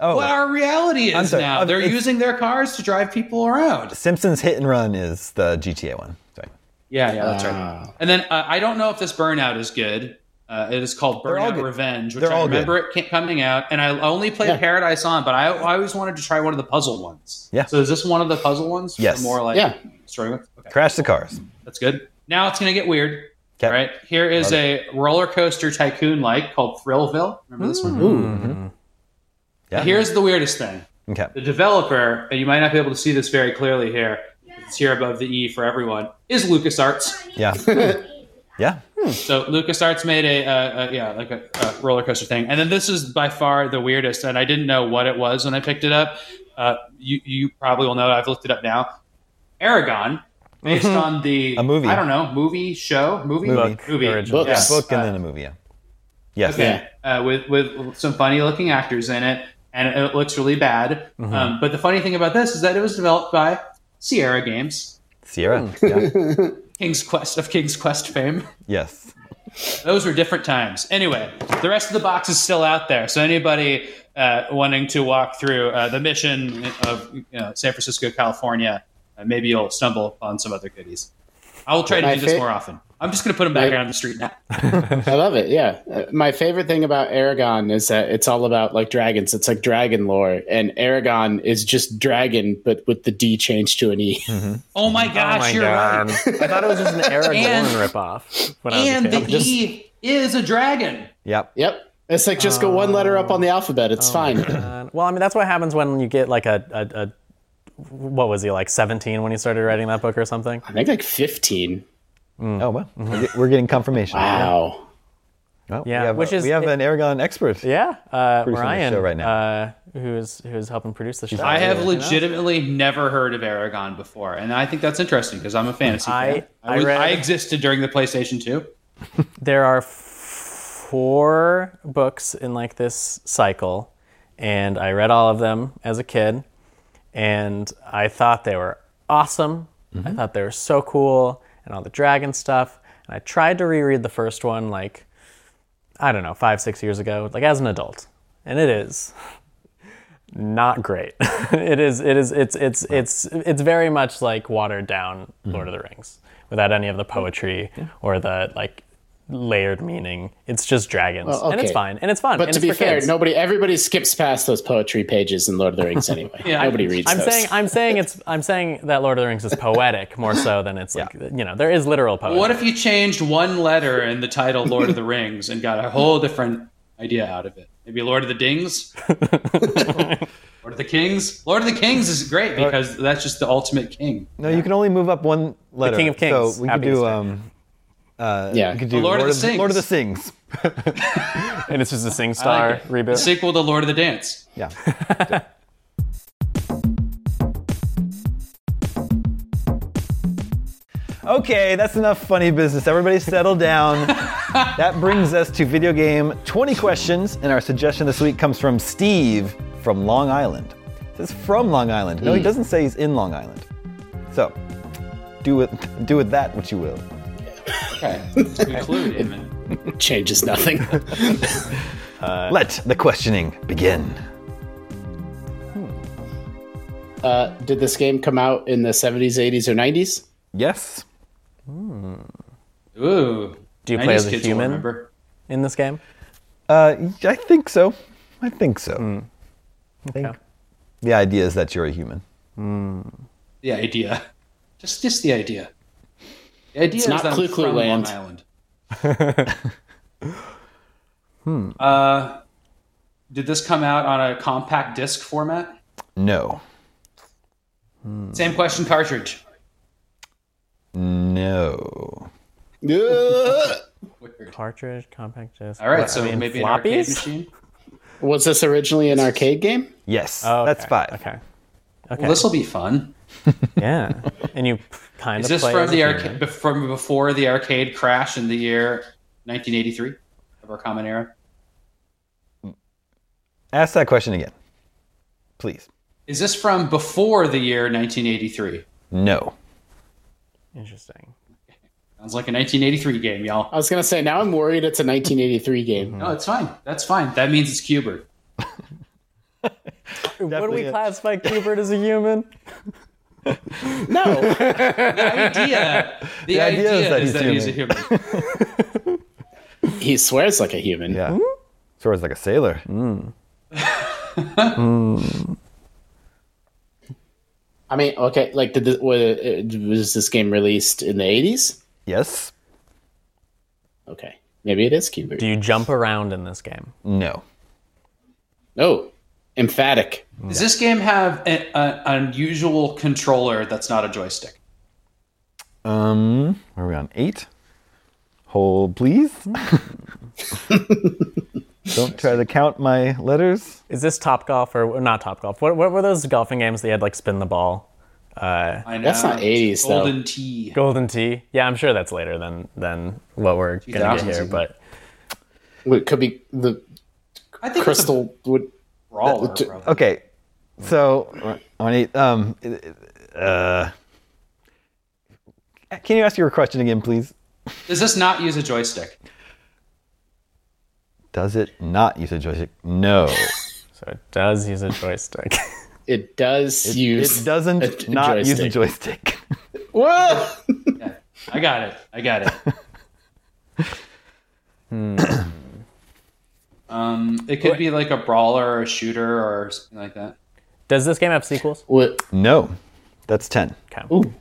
what our reality is now. They're using their cars to drive people around. Simpsons Hit and Run is the GTA one. Sorry. Yeah, that's right. And then I don't know if this Burnout is good. It is called Burnout Revenge, which I remember it coming out. And I only played Paradise On, but I always wanted to try one of the puzzle ones. Yeah. So is this one of the puzzle ones? Yes. More like story ones? Okay. Crash the cars. That's good. Now it's going to get weird. Okay. Right? Here is a roller coaster tycoon-like called Thrillville. Remember this one? Ooh. Mm-hmm. Yeah. Here's the weirdest thing. Okay. The developer, and you might not be able to see this very clearly here. It's here above the E for everyone. Is LucasArts. Yeah. Yeah. So LucasArts made a roller coaster thing, and then this is by far the weirdest. And I didn't know what it was when I picked it up. You probably will know. I've looked it up now. Aragon, based on a movie. I don't know, book, and then a movie. Yeah. Yes. Okay. Yeah. With some funny looking actors in it, and it looks really bad. Mm-hmm. But the funny thing about this is that it was developed by Sierra Games. Yeah. King's Quest fame. Yes. Those were different times. Anyway, the rest of the box is still out there. So anybody wanting to walk through the mission of San Francisco, California, maybe you'll stumble upon some other goodies. I will try to do this more often. I'm just going to put them back out on the street now. I love it, yeah. My favorite thing about Aragon is that it's all about like dragons. It's like dragon lore, and Aragon is just dragon, but with the D changed to an E. Mm-hmm. Oh my gosh, you're right. I thought it was just an Aragorn ripoff. E is a dragon. Yep. It's like just go one letter up on the alphabet. It's fine. Well, I mean, that's what happens when you get like a what was he, like 17 when he started writing that book or something? I think like 15. Mm. Oh, well, we're getting confirmation. Wow. Yeah. Well, yeah, we have an Aragon expert. Yeah, Ryan, right now. Who's helping produce the show. I have legitimately never heard of Aragon before, and I think that's interesting because I'm a fantasy fan. I existed during the PlayStation 2. There are 4 books in like this cycle, and I read all of them as a kid, and I thought they were awesome. Mm-hmm. I thought they were so cool. And all the dragon stuff. And I tried to reread the first one, like, I don't know, 5-6 years ago, like as an adult. And it is not great. It's very much like watered down Lord of the Rings without any of the poetry or the like layered meaning. It's just dragons. Well, okay. And it's fine. And it's fun. But to be fair, everybody skips past those poetry pages in Lord of the Rings anyway. Yeah, nobody reads those. I'm saying that Lord of the Rings is poetic more so than it's like there is literal poetry. What if you changed one letter in the title Lord of the Rings and got a whole different idea out of it? Maybe Lord of the Dings? Lord of the Kings? Lord of the Kings is great because that's just the ultimate king. No, you can only move up one letter. The King of Kings. So we could do you could do Lord of the Sings. And it's just a Sing Star reboot. The sequel to Lord of the Dance. Yeah. Okay, that's enough funny business. Everybody settle down. That brings us to video game 20 questions. And our suggestion this week comes from Steve from Long Island. It says from Long Island. No, he doesn't say he's in Long Island. So do with that what you will. Okay. It changes nothing. Let the questioning begin. Did this game come out in the 70s, 80s, or 90s? Yes. Ooh. Do you play as a human in this game? I think so. The idea is that you're a human. The idea. Just the idea. The idea is not that Clue Clue Land. Long Island. Did this come out on a compact disc format? No. Same question cartridge. No. Cartridge, compact disc. All right, what, so maybe floppies? An arcade machine? Was this originally an arcade game? Yes. Oh, okay. That's 5. Okay. Well, this will be fun. Yeah. And you kind of play from the arcade from before the arcade crash in the year 1983 of our common era. Ask that question again, please. Is this from before the year 1983? No. Interesting. Sounds like a 1983 game, y'all. I was going to say, now I'm worried it's a 1983 game. Mm-hmm. No, it's fine. That's fine. That means it's Qbert. Would we classify Qbert as a human? No. The idea is that he's a human. He swears like a human. Yeah. Mm-hmm. Swears like a sailor. Mm. Mm. I mean, okay, like, was this game released in the 80s? Yes. Okay, maybe it is Qbert. Do you jump around in this game? No. No. Emphatic. Does this game have an unusual controller that's not a joystick? Are we on 8? Hold, please. Don't try to count my letters. Is this Top Golf or not Top Golf? What were those golfing games that you had, like, spin the ball? I know. That's not 80s, though. Golden Tee. Yeah, I'm sure that's later than what we're going to get here. But it could be the Crystal Wood Brawler. Okay, so on 8. Can you ask your question again, please? Does this not use a joystick? Does it not use a joystick? No. So it does use a joystick. It does use. It doesn't not use a joystick. Whoa! Yeah, I got it. It could be like a brawler or a shooter or something like that. Does this game have sequels? What? No. That's 10. Okay. Ooh.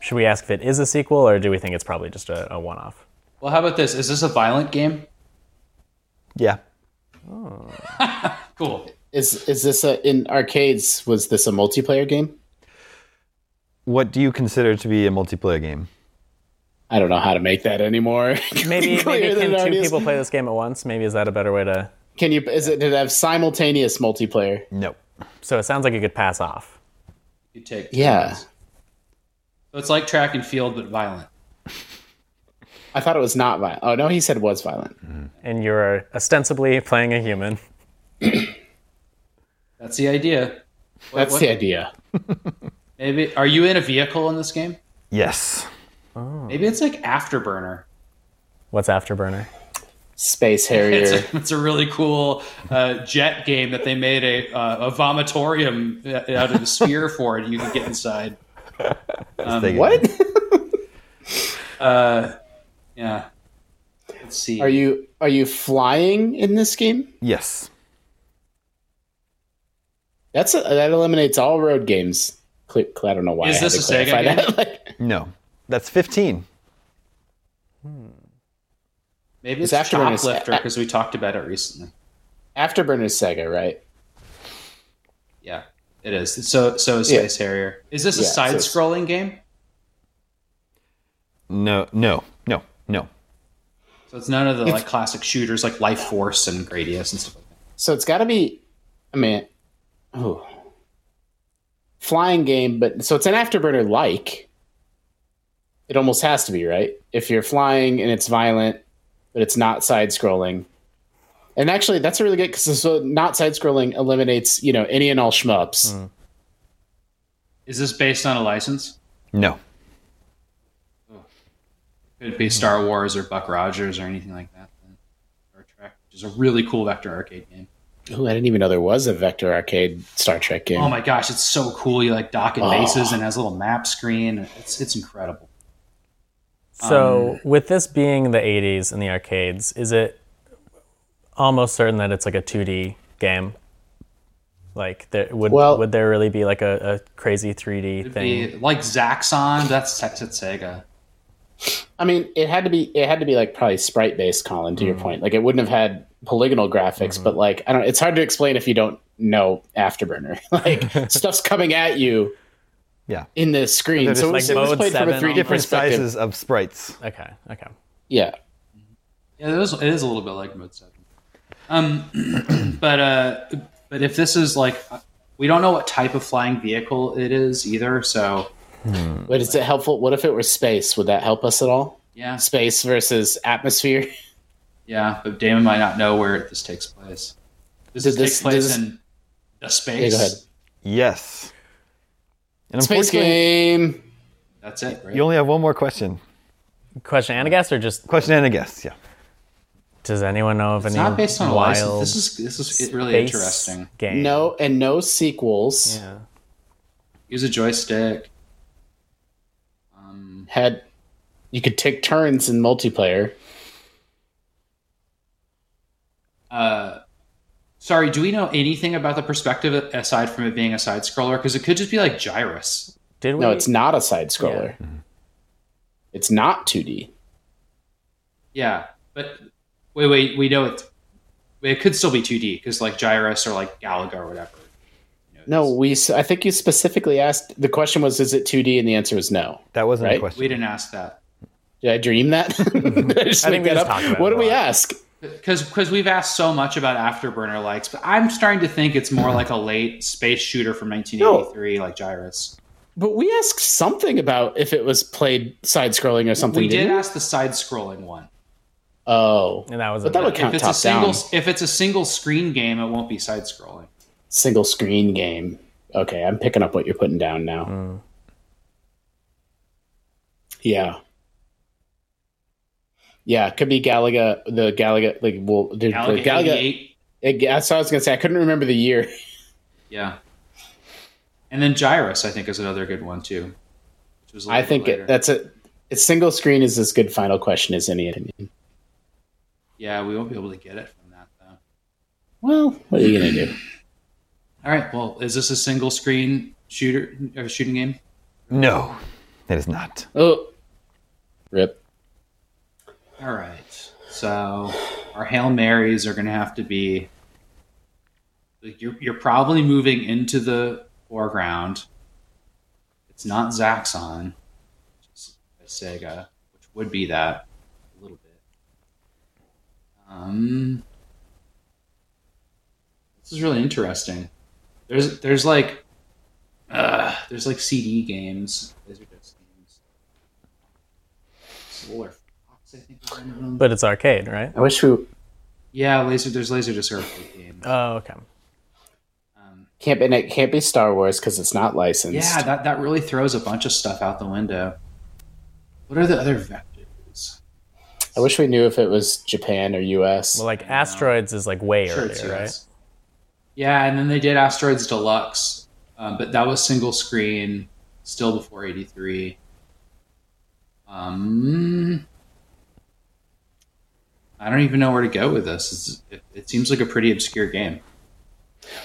Should we ask if it is a sequel, or do we think it's probably just a one-off? Well, how about this? Is this a violent game? Yeah. Oh. Cool. Is this in arcades? Was this a multiplayer game? What do you consider to be a multiplayer game? I don't know how to make that anymore. Maybe can two people play this game at once? Maybe is that a better way to? Can you? Did it have simultaneous multiplayer? No. So it sounds like it could pass off. You take. Yeah. Minutes. So it's like track and field, but violent. I thought it was not violent. Oh, no, he said it was violent. Mm-hmm. And you're ostensibly playing a human. That's the idea. The idea. Maybe. Are you in a vehicle in this game? Yes. Oh. Maybe it's like Afterburner. What's Afterburner? Space Harrier. It's a really cool jet game that they made a vomitorium out of a sphere for, and you can get inside. What? Yeah. Let's see. Are you flying in this game? Yes. That eliminates all road games. I don't know why. Is this a Sega game? No, that's 15. Maybe it's Shoplifter because we talked about it recently. Afterburner is Sega, right? Yeah. It is. So is Space Harrier. Is this a side-scrolling game? No. So it's none of the classic shooters like Life Force and Gradius and stuff like that. So it's got to be, flying game, but so it's an Afterburner like. It almost has to be, right? If you're flying and it's violent, but it's not side-scrolling. And actually, that's really good because so not side-scrolling eliminates, any and all shmups. Mm. Is this based on a license? No. Oh. Could it be Star Wars or Buck Rogers or anything like that? Star Trek, which is a really cool vector arcade game. Oh, I didn't even know there was a vector arcade Star Trek game. Oh my gosh, it's so cool. You like dock and bases and has a little map screen. It's incredible. So with this being the 80s and the arcades, is it almost certain that it's like a 2D game. Like, there, would there really be like a crazy 3D thing? Like Zaxxon, that's at Sega. I mean, it had to be like probably sprite based, Colin, to your point. Like, it wouldn't have had polygonal graphics, but like, I don't know, it's hard to explain if you don't know Afterburner. Like, stuff's coming at you. Yeah. In the screen. So like it was played from a 3D different sizes of sprites. Okay. Yeah. Yeah, it is a little bit like Mode 7. But if this is like, we don't know what type of flying vehicle it is either, so. But is it helpful? What if it were space? Would that help us at all? Yeah. Space versus atmosphere? Yeah, but Damon might not know where this takes place. Does this take place in a space? Yeah, go ahead. Yes. And space game. That's it, right? You only have one more question. Question and a guess, or just question and a guess? Yeah. Does anyone know of any? It's not based on a license. This is really interesting. Game. No, and no sequels. Yeah. Use a joystick. You could take turns in multiplayer. Sorry, do we know anything about the perspective aside from it being a side scroller? Because it could just be like Gyrus. Did we? No, it's not a side scroller. Yeah. It's not 2D. Yeah, but wait, we know it could still be 2D because like Gyrus or like Galaga or whatever. You know, no, I think you specifically asked, the question was, is it 2D? And the answer was no. That wasn't the question. We didn't ask that. Did I dream that? Did I just make that up? What do we ask? Because we've asked so much about Afterburner likes, but I'm starting to think it's more like a late space shooter from 1983, like Gyrus. But we asked something about if it was played side-scrolling or something. We did ask the side-scrolling one. Oh. And that was but that would count top-down. If it's a single-screen game, it won't be side-scrolling. Single-screen game. Okay, I'm picking up what you're putting down now. Yeah. Yeah, it could be Galaga. The Galaga... like well, Galaga 88. That's what I was going to say. I couldn't remember the year. Yeah. And then Gyrus, I think, is another good one too. Which was I think it's single screen is as good final question as any. Yeah, we won't be able to get it from that though. Well, what are you gonna do? All right. Well, is this a single screen shooter or shooting game? No, it is not. Oh, rip. All right. So our Hail Marys are gonna have to be. Like, you're probably moving into the foreground. It's not Zaxxon, which is by Sega, which would be that a little bit. This is really interesting. There's like CD games, Laserdisc games. Solar Fox, I think. But it's arcade, right? I wish we. Yeah, there's Laserdisc arcade games. Oh, okay. It can't be Star Wars because it's not licensed. Yeah, that really throws a bunch of stuff out the window. What are the other vectors? I wish we knew if it was Japan or U.S. Well, like Asteroids is like way earlier, right? Yeah, and then they did Asteroids Deluxe, but that was single screen, still before '83. I don't even know where to go with this. It seems like a pretty obscure game.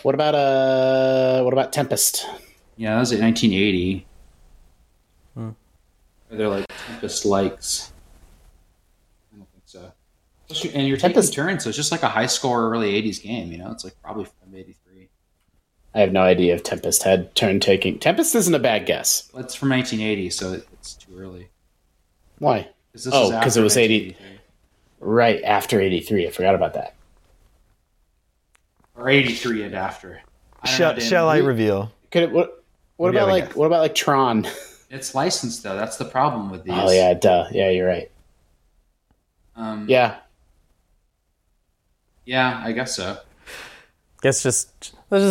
What about Tempest? Yeah, that was in 1980. Are there like Tempest likes? I don't think so. And you're Tempest taking turns, so it's just like a high score early 80s game, you know? It's like probably from 83. I have no idea if Tempest had turn taking. Tempest isn't a bad guess. Well, it's from 1980, so it's too early. Why? Because it was 80. Right after 83. I forgot about that. Or 83 and after. Shall I reveal? What about Tron? It's licensed though. That's the problem with these. Oh yeah, duh. Yeah, you're right. Yeah. Yeah, I guess so. Let's just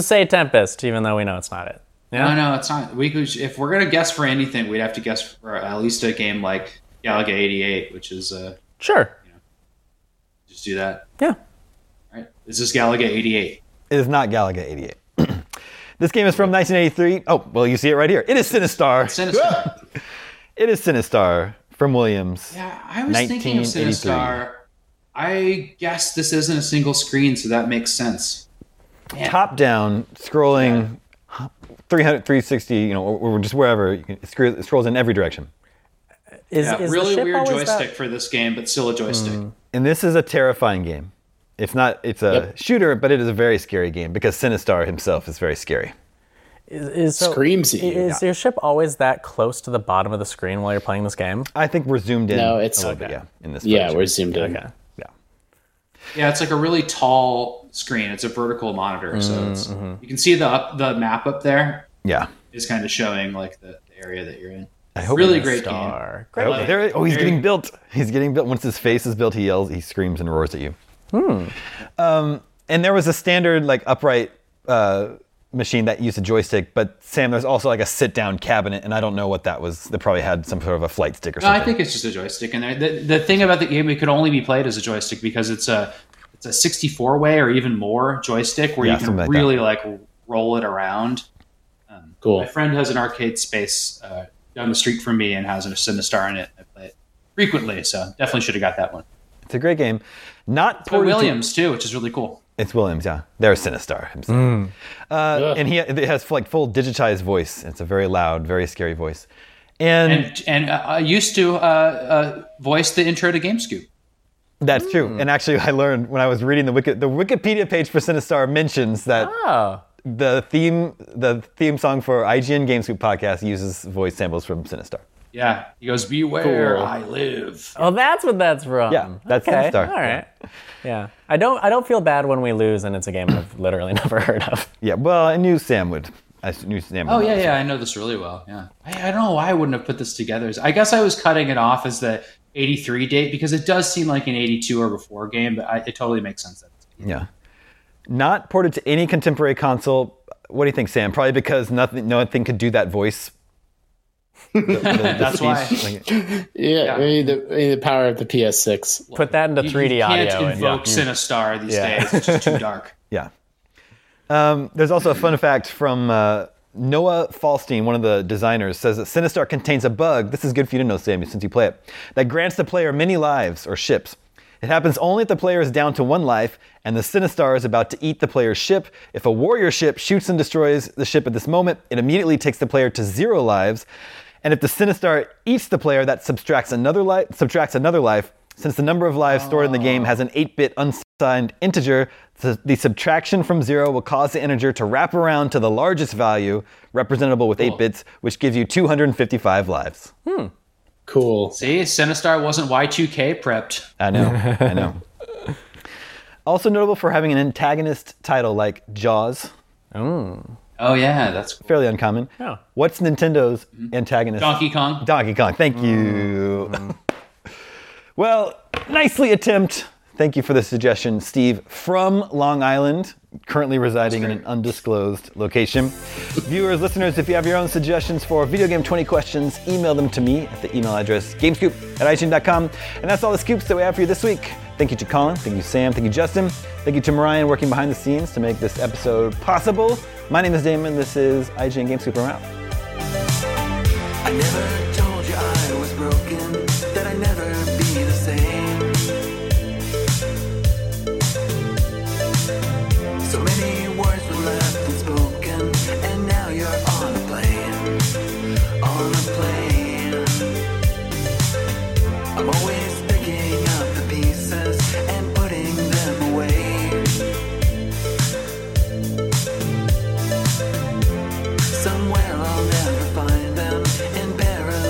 say Tempest, even though we know it's not it. Yeah? No, it's not. If we're gonna guess for anything, we'd have to guess for at least a game like Galaga 88, which is sure. You know, just do that. Yeah. Is this Galaga 88? It is not Galaga 88. This game is from 1983. Oh, well, you see it right here. It is Sinistar. It is Sinistar from Williams. Yeah, I was thinking of Sinistar. I guess this isn't a single screen, so that makes sense. Man. Top-down scrolling, 360, you know, or just wherever. It scrolls in every direction. Is really weird joystick for this game, but still a joystick. And this is a terrifying game. It's not. It's a shooter, but it is a very scary game because Sinistar himself is very scary. Screams at you. Is your ship always that close to the bottom of the screen while you're playing this game? I think we're zoomed in. No, it's a little bit, in this version. We're zoomed in. Okay. Yeah, it's like a really tall screen. It's a vertical monitor, so it's, you can see the map up there. Yeah, it's kind of showing like the area that you're in. I hope really great star. Game. Great. He's getting built. He's getting built. Once his face is built, he yells, he screams, and roars at you. And there was a standard like upright machine that used a joystick, but Sam, there's also like a sit-down cabinet, and I don't know what that was. They probably had some sort of a flight stick or something. I think it's just a joystick in there. The thing about the game, it could only be played as a joystick because it's a 64-way or even more joystick where you can like really roll it around. Cool. My friend has an arcade space down the street from me and has a Sinistar in it. I play it frequently, so definitely should have got that one. It's a great game. Not by Williams too, which is really cool. It's Williams, yeah. They're Sinistar himself. And it has like full digitized voice. It's a very loud, very scary voice. And I used to voice the intro to GameScoop. That's true. And actually, I learned when I was reading the Wikipedia page for Sinistar mentions that the theme song for IGN GameScoop podcast uses voice samples from Sinistar. Yeah, he goes, "Beware, cool. I live." Oh, that's what that's from. Yeah, that's Sinistar. All right. Yeah, I don't feel bad when we lose, and it's a game I've literally never heard of. Yeah, well, I knew Sam would. I know this really well. Yeah, I don't know why I wouldn't have put this together. I guess I was cutting it off as the '83 date because it does seem like an '82 or before game, but it totally makes sense. Yeah, not ported to any contemporary console. What do you think, Sam? Probably because nothing could do that voice. That's why. The power of the PS6. Put that into 3D you audio. You can't invoke Sinistar these days. It's just too dark. Yeah. There's also a fun fact from Noah Falstein, one of the designers, says that Sinistar contains a bug. This is good for you to know, Sammy, since you play it. That grants the player many lives or ships. It happens only if the player is down to one life, and the Sinistar is about to eat the player's ship. If a warrior ship shoots and destroys the ship at this moment, it immediately takes the player to 0 lives. And if the Sinistar eats the player, that subtracts another life. Since the number of lives stored in the game has an 8-bit unsigned integer, the subtraction from 0 will cause the integer to wrap around to the largest value, representable with 8 bits, which gives you 255 lives. Cool. See, Sinistar wasn't Y2K prepped. I know. Also notable for having an antagonist title like Jaws. Oh, yeah, that's cool. Fairly uncommon. Yeah. What's Nintendo's antagonist? Donkey Kong. Donkey Kong, thank you. Well, nicely attempt. Thank you for the suggestion, Steve, from Long Island, currently residing in an undisclosed location. Viewers, listeners, if you have your own suggestions for Video Game 20 questions, email them to me at the email address gamescoop@itune.com. And that's all the scoops that we have for you this week. Thank you to Colin, thank you Sam, thank you Justin, thank you to Marian working behind the scenes to make this episode possible. My name is Damon, this is IGN GameScoop Around. I never told you I was broken, that I'd never be the same. So many words were left unspoken, and now you're on a plane, on a plane. I'm always picking up the pieces and putting them away. Somewhere I'll never find them, embarrassed.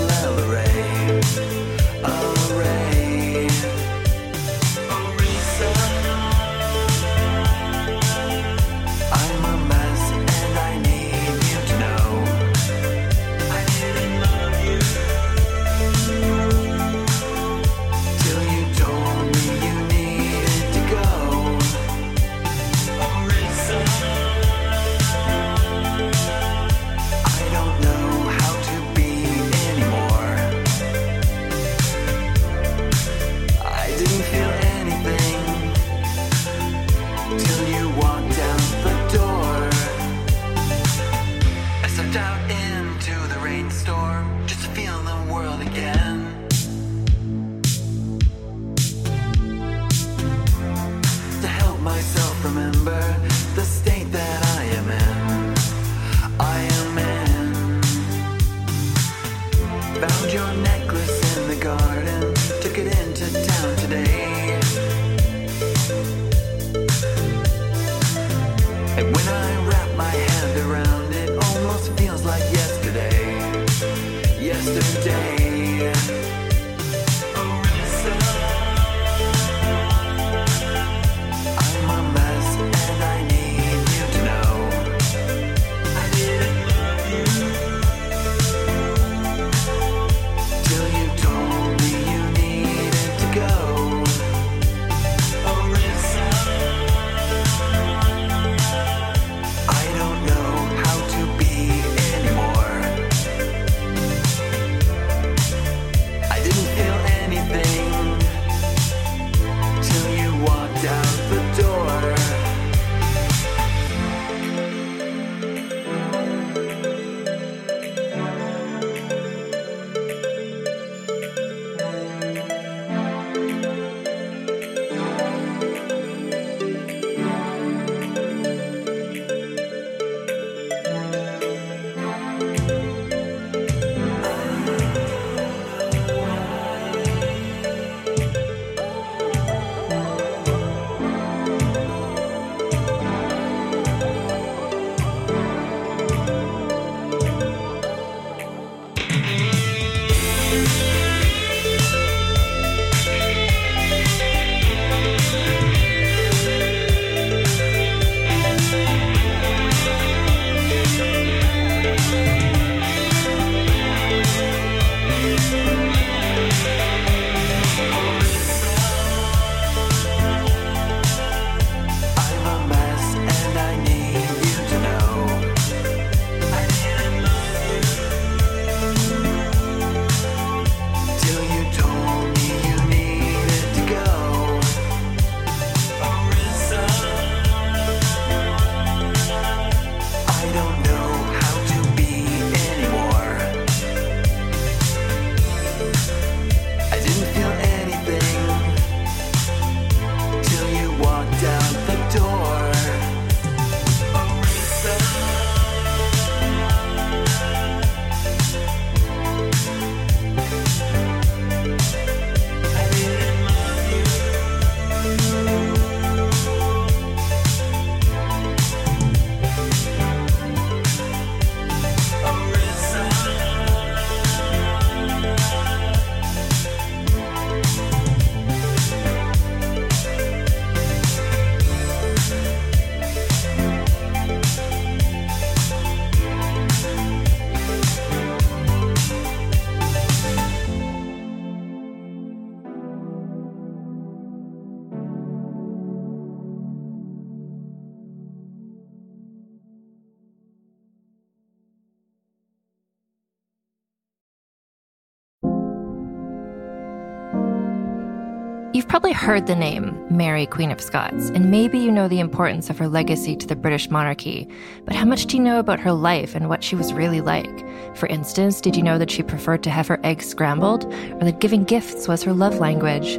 You've probably heard the name Mary, Queen of Scots, and maybe you know the importance of her legacy to the British monarchy, but how much do you know about her life and what she was really like? For instance, did you know that she preferred to have her eggs scrambled, or that giving gifts was her love language?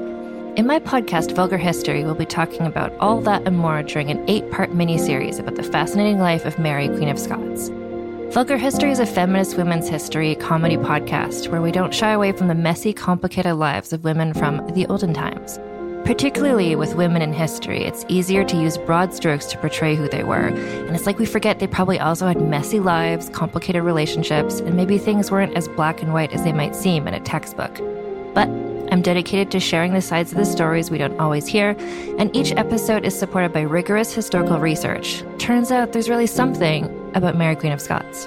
In my podcast, Vulgar History, we'll be talking about all that and more during an 8-part miniseries about the fascinating life of Mary, Queen of Scots. Vulgar History is a feminist women's history comedy podcast where we don't shy away from the messy, complicated lives of women from the olden times. Particularly with women in history, it's easier to use broad strokes to portray who they were, and it's like we forget they probably also had messy lives, complicated relationships, and maybe things weren't as black and white as they might seem in a textbook. But I'm dedicated to sharing the sides of the stories we don't always hear, and each episode is supported by rigorous historical research. Turns out there's really something about Mary, Queen of Scots.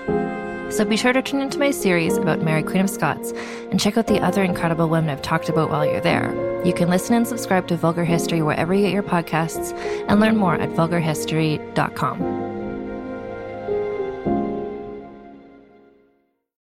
So be sure to tune into my series about Mary, Queen of Scots, and check out the other incredible women I've talked about while you're there. You can listen and subscribe to Vulgar History wherever you get your podcasts, and learn more at vulgarhistory.com.